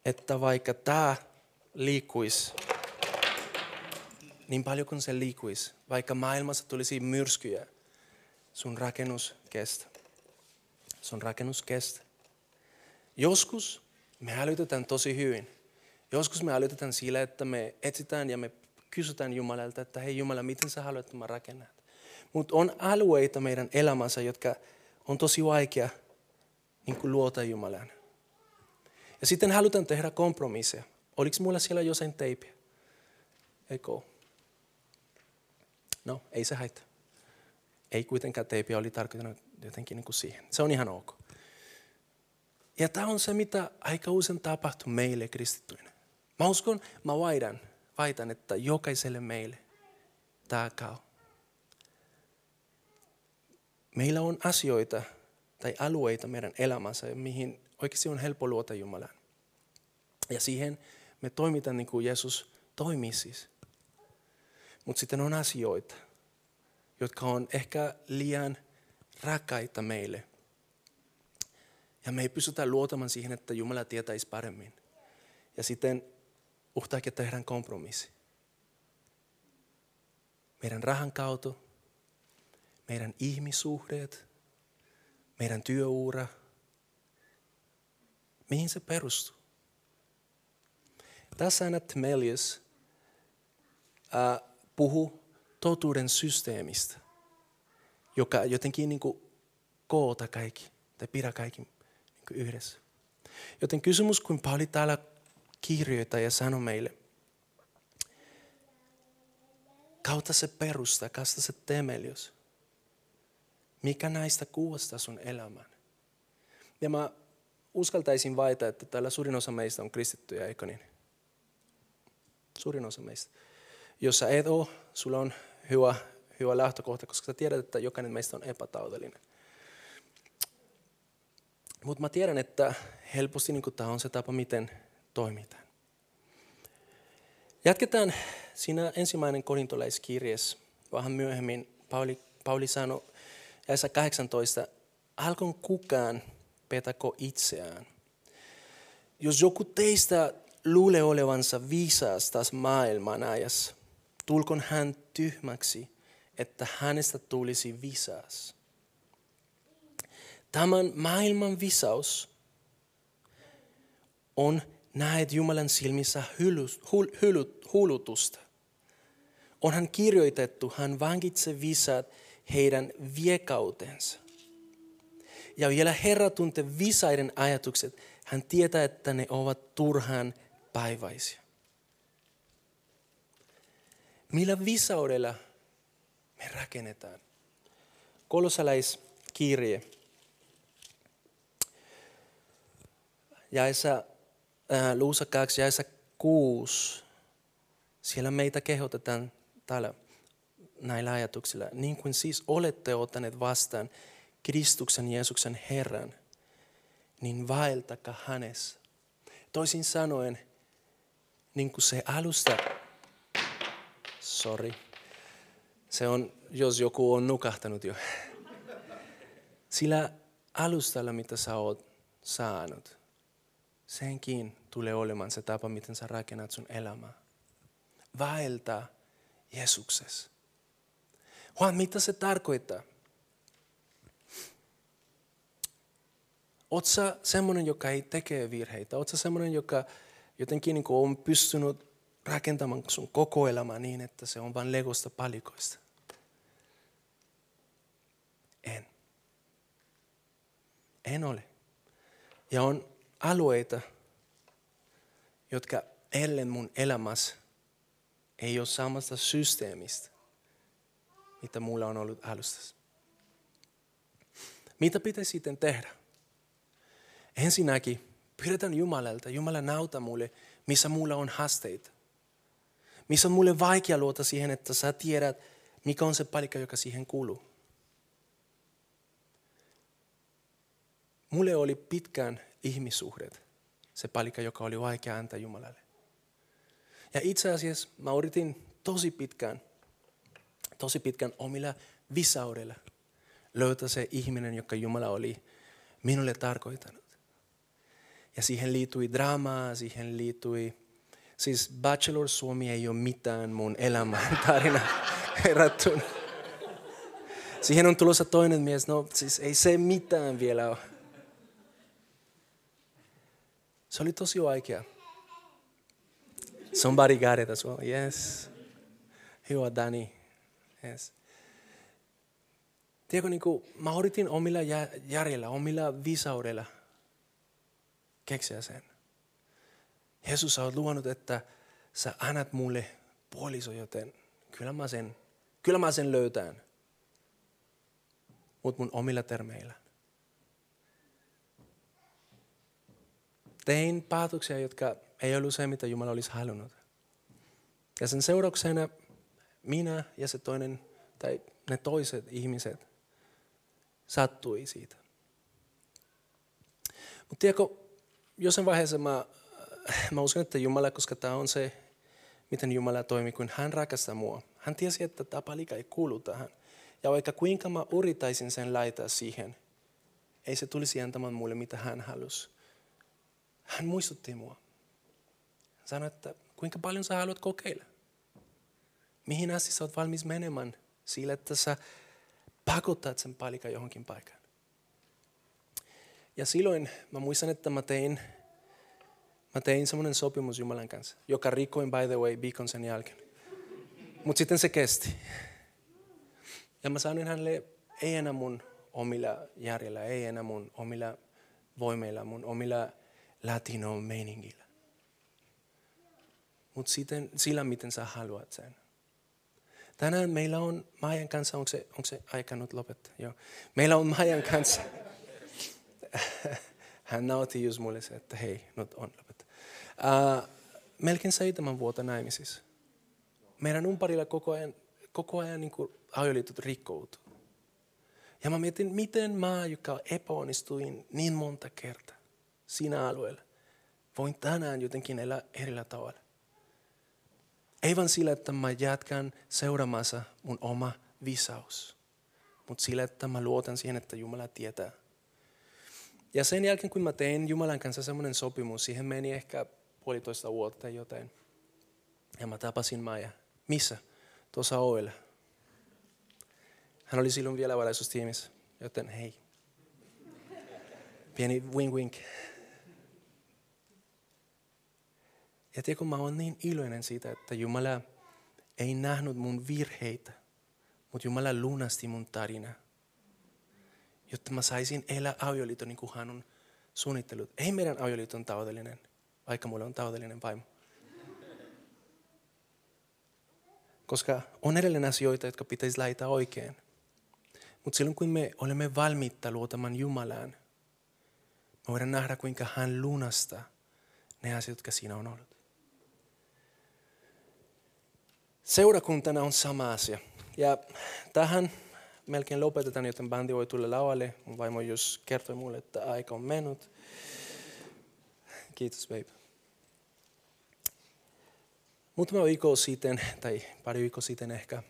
että vaikka tää liikkuisi, niin paljon kuin se liikkuisi, vaikka maailmassa tulisi myrskyjä, sun rakennus kestää. Sun rakennus kestää. Joskus me älytetään tosi hyvin. Joskus me älytetään sillä, että me etsitään ja me kysytään Jumalalta, että hei Jumala, miten sä haluat, että mä rakennat? Mutta on alueita meidän elämässä, jotka on tosi vaikea niin kuin luota Jumalaan. Ja sitten halutaan tehdä kompromisseja. Oliko mulla siellä jossain teipiä? Eikö? No, ei se haittaa. Ei kuitenkaan teipiä oli tarkoitettu jotenkin niin kuin siihen. Se on ihan ok. Ja tämä on se, mitä aika usein tapahtuu meille kristittyinä. Mä uskon, mä vaidan, vaidan, että jokaiselle meille tämä käy. Meillä on asioita tai alueita meidän elämässä, mihin oikeasti on helppo luota Jumalaan. Ja siihen me toimitaan niin kuin Jeesus toimii siis. Mutta sitten on asioita, jotka on ehkä liian rakkaita meille. Ja me ei pystytä luotamaan siihen, että Jumala tietäisi paremmin. Ja sitten uhtaakka tehdään kompromissi. meidän rahan kautta, meidän ihmissuhteet, meidän työura, mihin se perustuu? Tässä aina Tmelius äh, puhuu totuuden systeemistä, joka jotenkin niin kuin koota kaikki tai pidä kaikki niin kuin yhdessä. Joten kysymys, kun Pauli täällä kirjoittaa ja sanoo meille, kautta se perusta, kautta se temelius. Mikä näistä kuvastaa sun elämän? Ja mä uskaltaisin väittää, että täällä suurin osa meistä on kristittyjä, eikö niin? Suurin osa meistä. Jos sä et ole, sulla on hyvä, hyvä lähtökohta, koska sä tiedät, että jokainen meistä on epätaudellinen. Mutta mä tiedän, että helposti niin tämä on se tapa, miten toimitaan. Jatketaan siinä ensimmäinen korintolaiskirjes. Vähän myöhemmin Pauli, Pauli sanoi, jaessa kahdeksantoista, alkoon kukaan petäkö itseään. Jos joku teistä luulee olevansa viisaas tässä maailman ajassa, tulkoon hän tyhmäksi, että hänestä tulisi viisaas. Tämän maailman viisaus on näet Jumalan silmissä hullutusta. Onhan kirjoitettu, hän vangitsee viisaat heidän viekautensa. Ja vielä Herra tuntee viisaiden ajatukset, hän tietää, että ne ovat turhaan päiväisiä. Millä viisaudella me rakennetaan? Kolossalaiskirje. Jaessa Luussa kaksi, jaessa kuusi. Siellä meitä kehotetaan täällä näillä ajatuksilla. Niin kuin siis olette ottaneet vastaan Kristuksen Jeesuksen Herran, niin vaeltakaa hänessä. Toisin sanoen, niin kuin se alusta, sorry, se on, jos joku on nukahtanut jo. Sillä alustalla, mitä sä oot saanut, senkin tulee olemaan se tapa, miten sä rakennat sun elämää. Vaeltaa Jeesuksessa. Vaan mitä se tarkoittaa? Oot sä semmoinen, joka ei tekee virheitä? Oot sä semmoinen, joka jotenkin niin on pystynyt rakentamaan sun koko elämää niin, että se on vain legosta palikoista? En. En ole. Ja on alueita, jotka ellen mun elämässä ei ole samasta systeemistä, mitä mulla on ollut alustassa. Mitä pitäisi sitten tehdä? Ensinnäkin pyydetään Jumalalta, Jumala nauta mulle, missä mulla on haasteita. Missä on mulle vaikea luota siihen, että sä tiedät, mikä on se palikka, joka siihen kuuluu. Mulle oli pitkään ihmissuhdet, se palikka, joka oli vaikea antaa Jumalalle. Ja itse asiassa mä yritin tosi pitkään, tosi pitkään omilla visaudella löytää se ihminen, joka Jumala oli minulle tarkoittanut. Ja siihen liittyi draamaa, siihen liittyi, siis Bachelor Suomi ei ole mitään mun elämän tarina verrattuna. Siihen on tulossa toinen mies, no siis ei se mitään vielä ole. Se oli tosi vaikea. Somebody got it as well, yes. Hyvä, Dani, yes. Tiedätkö, niin kuin, mä yritin omilla järjellä, omilla viisaudella keksiä sen. Jeesus, sä oot luvannut, että sä annat mulle puoliso, joten kyllä mä sen, kyllä mä sen löytän. Mut mun omilla termeillä. Tein päätöksiä, jotka ei ollut se, mitä Jumala olisi halunnut. Ja sen seurauksena minä ja se toinen, tai ne toiset ihmiset sattui siitä. Mutta tiedätkö, jossain vaiheessa mä, mä uskon, että Jumala, koska tämä on se, miten Jumala toimii, kun hän rakastaa mua. Hän tiesi, että tämä palika ei kuulu tähän. Ja vaikka kuinka mä yritäisin sen laittaa siihen, ei se tulisi antamaan mulle, mitä hän halusi. Hän muistutti mua. Hän sanoi, että kuinka paljon sä haluat kokeilla? Mihin asti sä oot valmis menemään sillä, että sä pakotat sen palikan johonkin paikkaan? Ja silloin mä muistan, että mä tein, mä tein semmoinen sopimus Jumalan kanssa, joka rikoin, by the way, viikon sen jälkeen. Mutta sitten se kesti. Ja mä sanoin hänelle, ei enää mun omilla järjellä, ei enää mun omilla voimeilla, mun omilla latino-meiningillä. Mutta sitten sillä, miten sä haluat sen. Tänään meillä on Maijan kanssa, onko se, onko se aika nyt lopettaa? Joo. Meillä on Maijan kanssa. Hän nautti just mulle se, että hei, nyt on lopettaa. Uh, melkein seitsemän vuotta naimisissa. Meidän ympärillä koko ajan, koko ajan niin kuin avioliitot rikkoutuu. Ja mä mietin, miten mä, joka epäonnistuin niin monta kertaa siinä alueella, voin tänään jotenkin elää erillä tavalla. Ei vaan sillä, että mä jatkan seuraamassa mun oma visaus, mutta sillä, että mä luotan siihen, että Jumala tietää. Ja sen jälkeen, kun mä tein Jumalan kanssa semmoinen sopimus, siihen meni ehkä puolitoista vuotta tai jotain. Ja mä tapasin Maija. Missä? Tuossa ovella. Hän oli silloin vielä valaisuustiimissä, joten hei. Pieni wink wink. Ja tiedätkö, mä oon niin iloinen siitä, että Jumala ei nähnyt mun virheitä, mutta Jumala lunasti mun tarinaa, jotta mä saisin elää avioliiton niin kuin hän on suunnittelut. Ei meidän avioliiton taudellinen, vaikka mulla on taudellinen vaimo. Koska on edelleen asioita, jotka pitäisi laittaa oikein. Mutta silloin, kun me olemme valmiita luotamaan Jumalaan, me voidaan nähdä, kuinka hän lunastaa ne asiat, jotka siinä on ollut. Seurakuntana on sama asia. Ja tähän melkein lopetetaan, joten bandi voi tulla lavalle. Mun vaimo just kertoi mulle, että aika on mennyt. Kiitos, baby. Muutama viikko sitten, tai pari viikkoa sitten ehkä,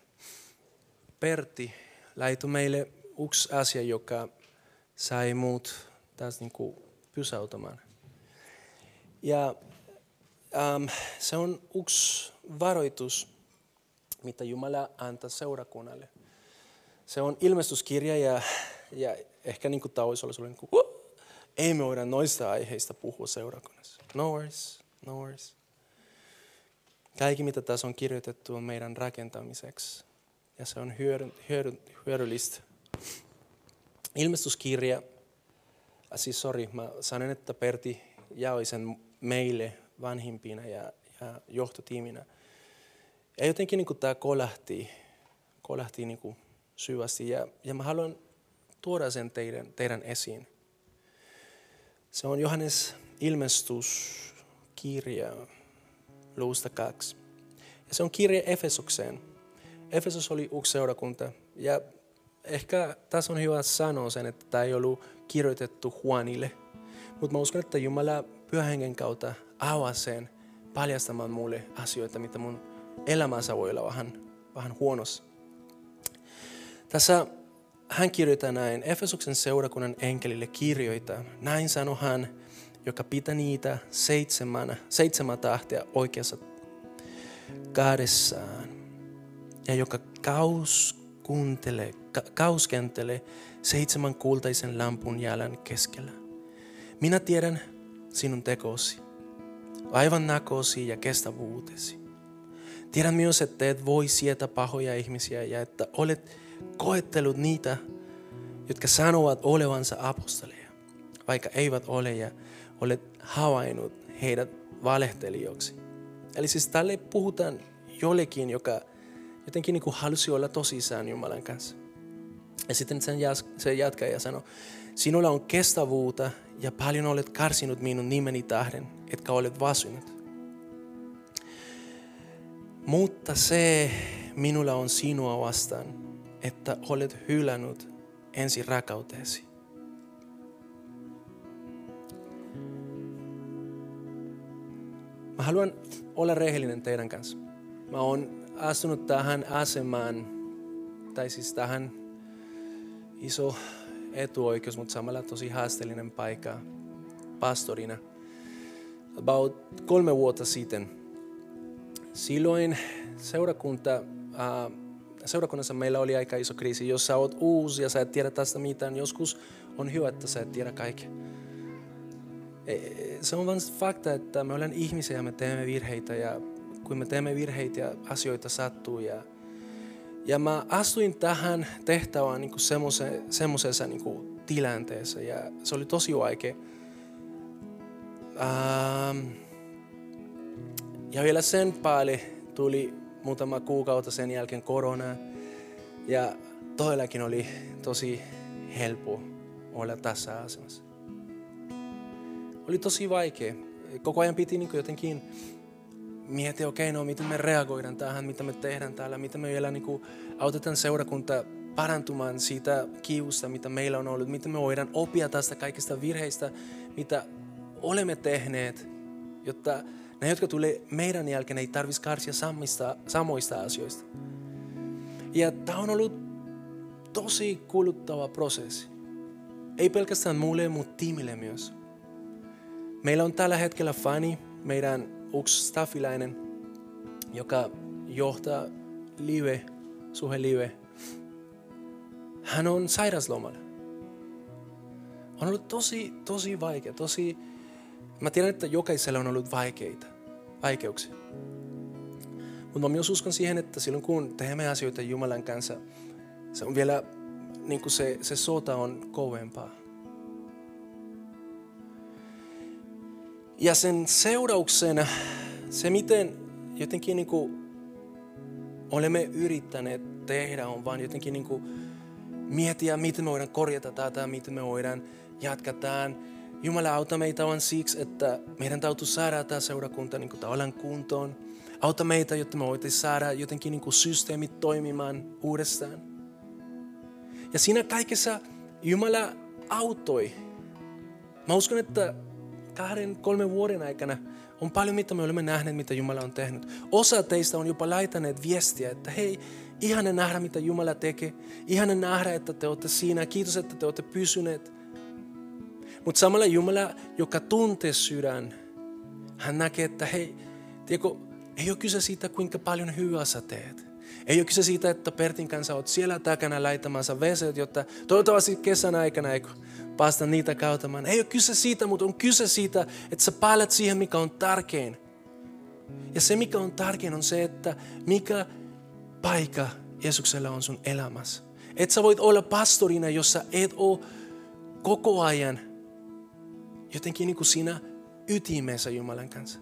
Pertti laitoi meille yksi asia, joka sai muut taas niin kuin pysäytämään. Ja ähm, se on yksi varoitus, mitä Jumala antaa seurakunnalle. Se on ilmestyskirja ja, ja ehkä niin kuin tämä olisi ollut, niin kuin, ei me voida noista aiheista puhua seurakunnassa. No worries, no worries. Kaikki, mitä tässä on kirjoitettu, on meidän rakentamiseksi. Ja se on hyödy, hyödy, hyödyllistä. Ilmestyskirja, siis sori, mä sanon, että Pertti jaoi sen meille vanhimpina ja, ja johtotiiminä. Ja jotenkin niin tämä kolahti, kolahti niin syvästi. Ja, ja mä haluan tuoda sen teidän, teidän esiin. Se on Johannes ilmestyskirja. Luvusta kaksi. Ja se on kirje Efesukseen. Efesus oli yksi seurakunta. Ja ehkä tässä on hyvä sanoa sen, että tämä ei ollut kirjoitettu Juanille. Mutta mä uskon, että Jumala pyhähengen kautta avaa sen paljastamaan mulle asioita, mitä mun elämänsä voi olla vähän, vähän huonossa. Tässä hän kirjoittaa näin. Efesuksen seurakunnan enkelille kirjoittaa. Näin sanoi hän, joka pitää niitä seitsemän, seitsemän tahtia oikeassa kädessään ja joka kauskuntelee, ka, kauskentelee seitsemän kultaisen lampun jalan keskellä. Minä tiedän sinun tekosi, aivan näkösi ja kestävuutesi. Tiedän myös, että et voi sietää pahoja ihmisiä ja että olet koettelut niitä, jotka sanovat olevansa apostoleja, vaikka eivät ole ja olet havainnut heidät valehtelijoiksi. Eli siis tälle puhutaan jollekin, joka jotenkin niin kuin halusi olla tosissaan Jumalan kanssa. Ja sitten se jatkaa ja sanoo, sinulla on kestävuutta ja paljon olet karsinut minun nimeni tähden, etkä olet väsynyt. Mutta se minulla on sinua vastaan, että olet hylännyt ensi rakkautesi. Mä haluan olla rehellinen teidän kanssa. Mä oon astunut tähän asemaan, tai siis tähän iso etuoikeus, mutta samalla tosi haasteellinen paikka pastorina. About kolme vuotta sitten. Silloin seurakunta äh, seurakunnassa meillä oli aika iso kriisi. Jos sä oot uusi ja sä et tiedä tästä mitään, joskus on hyvä, että sä et tiedä kaikkea. Se on vain fakta, että me ollaan ihmisiä ja me teemme virheitä ja kun me teemme virheitä ja asioita sattuu. Ja, ja mä astuin tähän tehtävään niin semmoisessa niin tilanteessa ja se oli tosi vaikea. Ähm, ja vielä sen päälle tuli muutama kuukautta sen jälkeen korona ja todellakin oli tosi helppo olla tässä asemassa. Oli tosi vaikea. Koko ajan piti niin jotenkin miettiä, okei, okay, no miten me reagoidaan tähän, mitä me tehdään täällä, miten me vielä niin kuin, autetaan seurakunta parantumaan siitä kiusta, mitä meillä on ollut, miten me voidaan oppia tästä kaikista virheistä, mitä olemme tehneet, jotta ne, jotka tulee meidän jälkeen, ei tarvitsisi karsia samista, samoista asioista. Ja tämä on ollut tosi kuluttava prosessi. Ei pelkästään mulle, mutta tiimille myös. Meillä on tällä hetkellä Fani, meidän yksi staffilainen, joka johtaa live, Suhe live. Hän on sairauslomalla. On ollut tosi, tosi vaikea, tosi... Mä tiedän, että jokaisella on ollut vaikeita, vaikeuksia. Mutta mä myös uskon siihen, että silloin kun teemme asioita Jumalan kanssa, se on vielä, niin kuin se, se sota on kovempaa. Ja sen seurauksena, se miten jotenkin niin kuin olemme yrittäneet tehdä, on vaan jotenkin niin kuin miettiä, miten me voidaan korjata tätä, miten me voidaan jatkaa. Jumala auta meitä vaan siksi, että meidän täytyy saada tämä seurakunta niin kuin tavallaan kuntoon. Auta meitä, jotta me voitaisiin saada jotenkin niin kuin systeemit toimimaan uudestaan. Ja siinä kaikessa Jumala auttoi. Mä uskon, että kahden, kolmen vuoden aikana on paljon, mitä me olemme nähneet, mitä Jumala on tehnyt. Osa teistä on jopa laitaneet viestiä, että hei, ihana nähdä, mitä Jumala tekee. Ihana nähdä, että te olette siinä. Kiitos, että te olette pysyneet. Mutta samalla Jumala, joka tuntee sydän, hän näkee, että hei, tiedätkö, ei ole kyse siitä, kuinka paljon hyvää sä teet. Ei ole kyse siitä, että Pertin kanssa olet siellä takana laitamassa veset, jotta toivottavasti kesän aikana ei päästä niitä kautamaan. Ei ole kyse siitä, mutta on kyse siitä, että sä palat siihen, mikä on tärkein. Ja se, mikä on tärkein, on se, että mikä paikka Jeesuksella on sun elämässä. Et sä voit olla pastorina, jos sä et ole koko ajan jotenkin niin kuin siinä ytimessä Jumalan kanssa.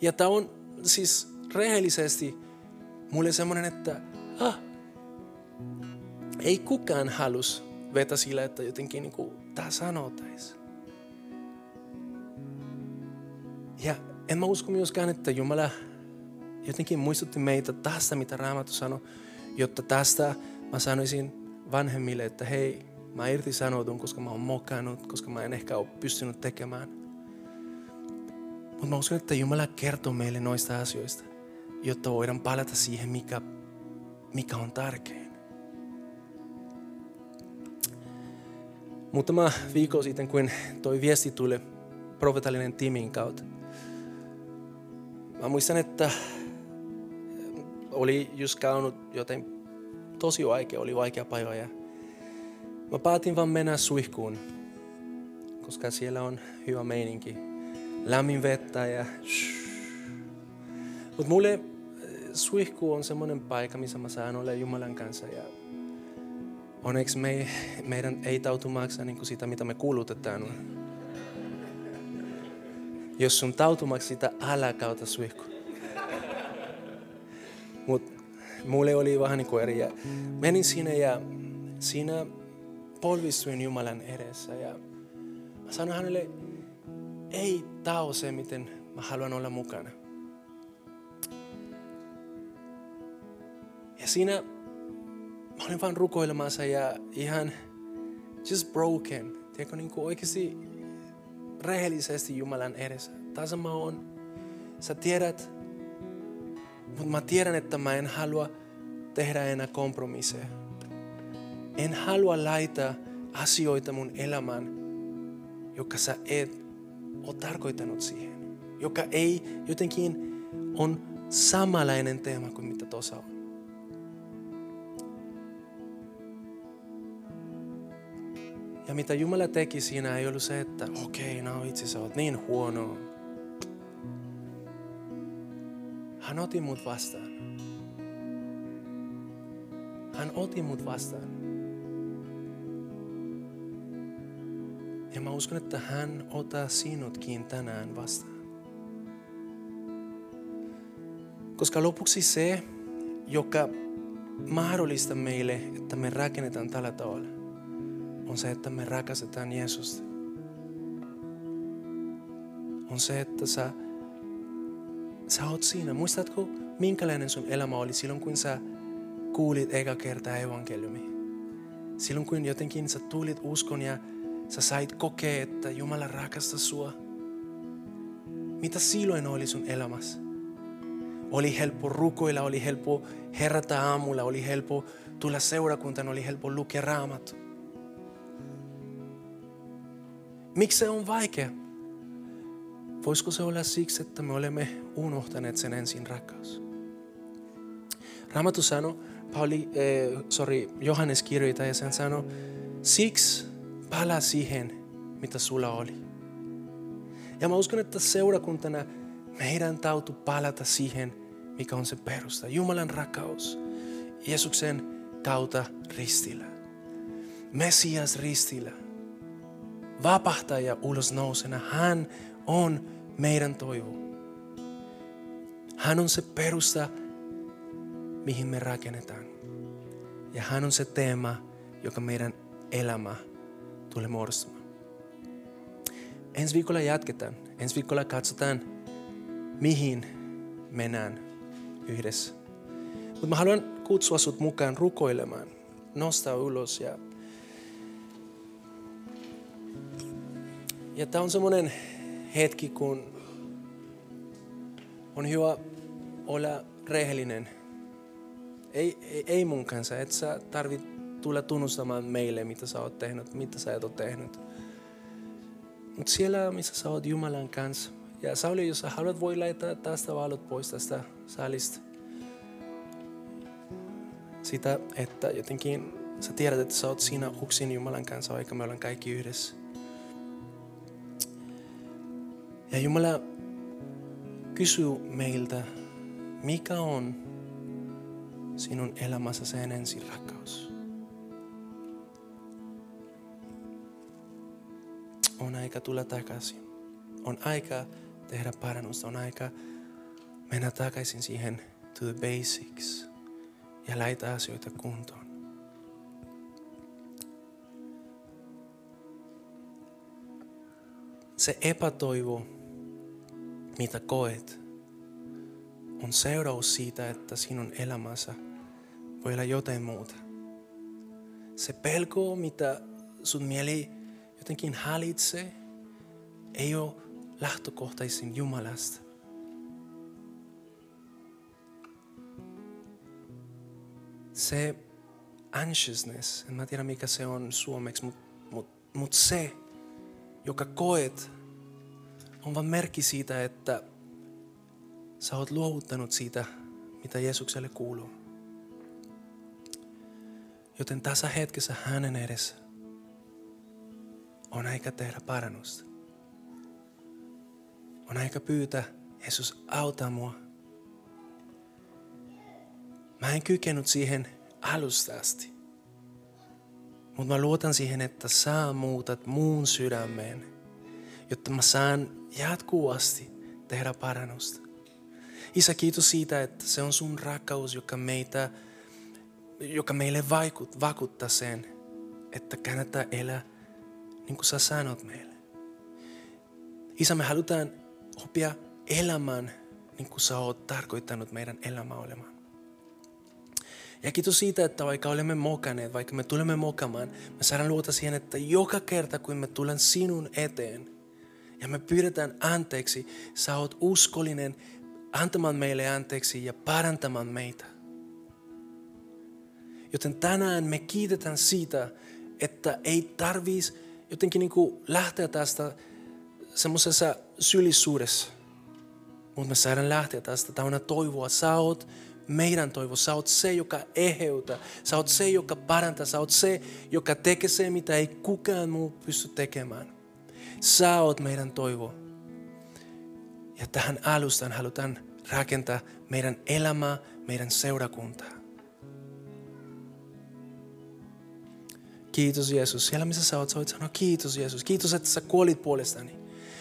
Ja tämä on siis rehellisesti mulle semmoinen, että ah, ei kukaan halus vetä sillä, että jotenkin niin kuin tämä sanotaisi. Ja en mä usko myöskään, että Jumala jotenkin muistutti meitä tästä, mitä Raamattu sanoi, jotta tästä mä sanoisin vanhemmille, että hei, mä irtisanoudun, koska mä oon mokannut, koska mä en ehkä ole pystynyt tekemään. Mutta mä uskon, että Jumala kertoo meille noista asioista, jotta voidaan palata siihen, mikä, mikä on tärkein. Muutama viikko sitten, kun toi viesti tuli profetallinen tiimin kautta, mä muistan, että oli just käynyt joten tosi vaikea, oli vaikea päivä ja mä päätin vaan mennä suihkuun, koska siellä on hyvä meininki. Lämmin vettä ja... Mutta mulle suihku on semmoinen paikka, missä mä saan olla Jumalan kanssa. Ja onneksi me, meidän ei tautu maksaa niin kuin sitä, mitä me kulutetaan. Jos sun tautu maksaa sitä, älä kautta suihku. Mutta mulle oli vähän niin kuin eri. Ja menin sinne ja siinä... polvistuin Jumalan edessä ja mä sanoin hänelle, ei tää ole se, miten mä haluan olla mukana. Ja siinä mä olin vaan rukoilemassa ja ihan just broken, tiedätkö, niin kuin oikeasti rehellisesti Jumalan edessä. Tässä mä oon, sä tiedät, mutta mä tiedän, että mä en halua tehdä enää kompromisseja. En halua laittaa asioita mun elämään, joka sä et ole tarkoittanut siihen. Joka ei jotenkin on samanlainen teema kuin mitä tuossa on. Ja mitä Jumala teki siinä ei ollut se, että okei, okay, no itse sä oot niin huono. Hän otti mut vastaan. Hän otti mut vastaan. Ja mä uskon, että hän ottaa sinutkin tänään vastaan. Koska lopuksi se, joka mahdollista meille, että me rakennetaan tällä tavalla, on se, että me rakastetaan Jeesusta. On se, että sä, sä oot siinä. Muistatko, minkälainen sun elämä oli silloin, kun sä kuulit eka kertaa evankeliumia? Silloin, kun jotenkin sä tulit uskon ja sä sait kokea, että Jumala rakastaa sua. Mitä silloin oli sun elämässä? Oli helppo rukoilla, oli helppo herätä aamulla, oli helppo tulla seurakuntaan, oli helppo lukea Raamattua. Miksi se on vaikea? Voisiko se olla siksi, että me olemme unohtaneet sen ensin rakkaus? Raamattu sanoi, Pauli, eh, sorry, Johannes kirjoittaa ja sen sanoi, siksi palaa siihen, mitä sulla oli. Ja mä uskon, että seurakuntana meidän täytyy palata siihen, mikä on se perusta. Jumalan rakkaus, Jeesuksen kautta ristillä. Messias ristillä. Vapahtaja ulosnousena. Hän on meidän toivo. Hän on se perusta, mihin me rakennetaan. Ja hän on se teema, joka meidän elämä tulee muodostamaan. Ensi viikolla jatketaan. Ensi viikolla katsotaan, mihin mennään yhdessä. Mutta mä haluan kutsua sut mukaan rukoilemaan. Nostaa ulos ja Ja tämä on semmoinen hetki, kun on hyvä olla rehellinen. Ei, ei, ei mun kanssa, et sä tarvitse tulla tunnustamaan meille, mitä sä oot tehnyt, mitä sä et oo tehnyt. Mutta siellä, missä sä oot Jumalan kanssa. Ja Sauli, jos sä haluat, voi laittaa tästä valot pois tästä salista. Sitä, että jotenkin sä tiedät, että sä oot siinä yksin Jumalan kanssa, vaikka me ollaan kaikki yhdessä. Ja Jumala kysyy meiltä, mikä on sinun elämässä sen ensin rakkaus? On aika tulla takaisin. On aika tehdä parannusta. On aika mennä takaisin siihen to the basics ja laittaa asioita kuntoon. Se epätoivo, mitä koet, on seuraus siitä, että sinun elämässä voi olla jotain muuta. Se pelko, mitä sun mieli jotenkin hallitsee, ei ole lähtökohtaisin Jumalasta. Se anxiousness, en mä tiedä mikä se on suomeksi, mutta mut, mut se, joka koet, on vain merkki siitä, että sä oot luovuttanut siitä, mitä Jeesukselle kuuluu. Joten tässä hetkessä hänen edessä on aika tehdä parannusta. On aika pyytää, Jeesus, auta mua. Mä en kykenyt siihen alusta asti. Mutta mä luotan siihen, että sä muutat muun sydämeen, jotta mä saan jatkuvasti tehdä parannusta. Isä, kiitos siitä, että se on sun rakkaus, joka, meitä, joka meille vaikut, vakuuttaa sen, että kannattaa elää niin kuin sä sanot meille. Isä, me halutaan oppia elämään niin kuin sä oot tarkoittanut meidän elämää olemaan. Ja kiitos siitä, että vaikka olemme mokaneet, vaikka me tulemme mokamaan, me saadaan luota siihen, että joka kerta kun me tullaan sinun eteen ja me pyydetään anteeksi, sä oot uskollinen antamaan meille anteeksi ja parantamaan meitä. Joten tänään me kiitetään siitä, että ei tarvitsisi jotenkin niin kuin lähteä tästä semmoisessa syyllisyydessä, Mutta me saadaan lähteä tästä täynnä toivoa. Sä oot meidän toivo. Sä oot se, joka eheytää. Sä oot se, joka parantaa. Sä oot se, joka tekee se, mitä ei kukaan muu pysty tekemään. Sä oot meidän toivo. Ja tähän alustaan halutaan rakentaa meidän elämää, meidän seurakuntaa. Kiitos Jeesus. Siellä missä sä oot, sä oot sanoa kiitos Jeesus. Kiitos, että sä kuolit puolestani.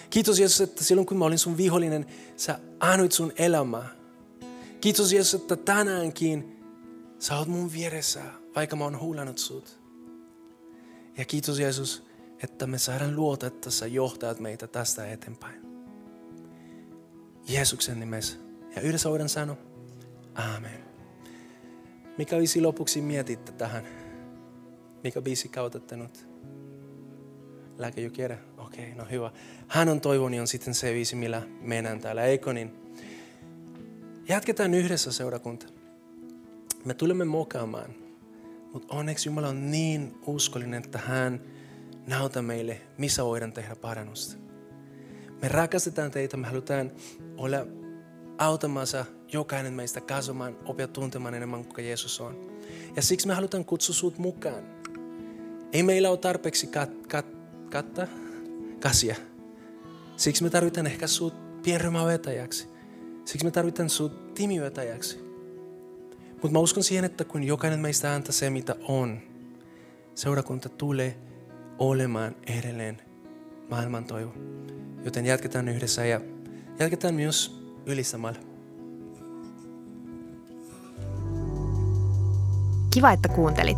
Kiitos Jeesus, että silloin kun mä olin sun vihollinen, sä annoit sun elämää. Kiitos Jeesus, että tänäänkin sä oot mun vieressä, vaikka mä oon huulannut sut. Ja kiitos Jeesus, että me saadaan luota, että sä johtaat meitä tästä eteenpäin. Jeesuksen nimessä. Ja yhdessä voidaan sanoa, aamen. Mikä viisi lopuksi mietitte tähän? Mikä biisi kautatte nyt? Lääke jo kierä? Okei, okay, no hyvä. Hän on toivoni on sitten se viisi, millä mennään täällä, eikö niin? Jatketaan yhdessä seurakunta. Me tulemme mokaamaan, mutta onneksi Jumala on niin uskollinen, että hän näyttää meille, missä voidaan tehdä parannusta. Me rakastetaan teitä, me halutaan olla autamassa jokainen meistä kasvamaan, opia tuntemaan enemmän kuin Jeesus on. Ja siksi me halutaan kutsua sut mukaan. Ei meillä ole tarpeeksi kat- kat- katta, kasia. Siksi me tarvitaan ehkä sut pienryhmävetäjäksi. Siksi me tarvitaan sut tiimivetäjäksi. Mutta mä uskon siihen, että kun jokainen meistä antaa se, mitä on, seurakunta tulee olemaan edelleen maailman toivo. Joten jatketaan yhdessä ja jatketaan myös ylistämällä. Kiva, että kuuntelit.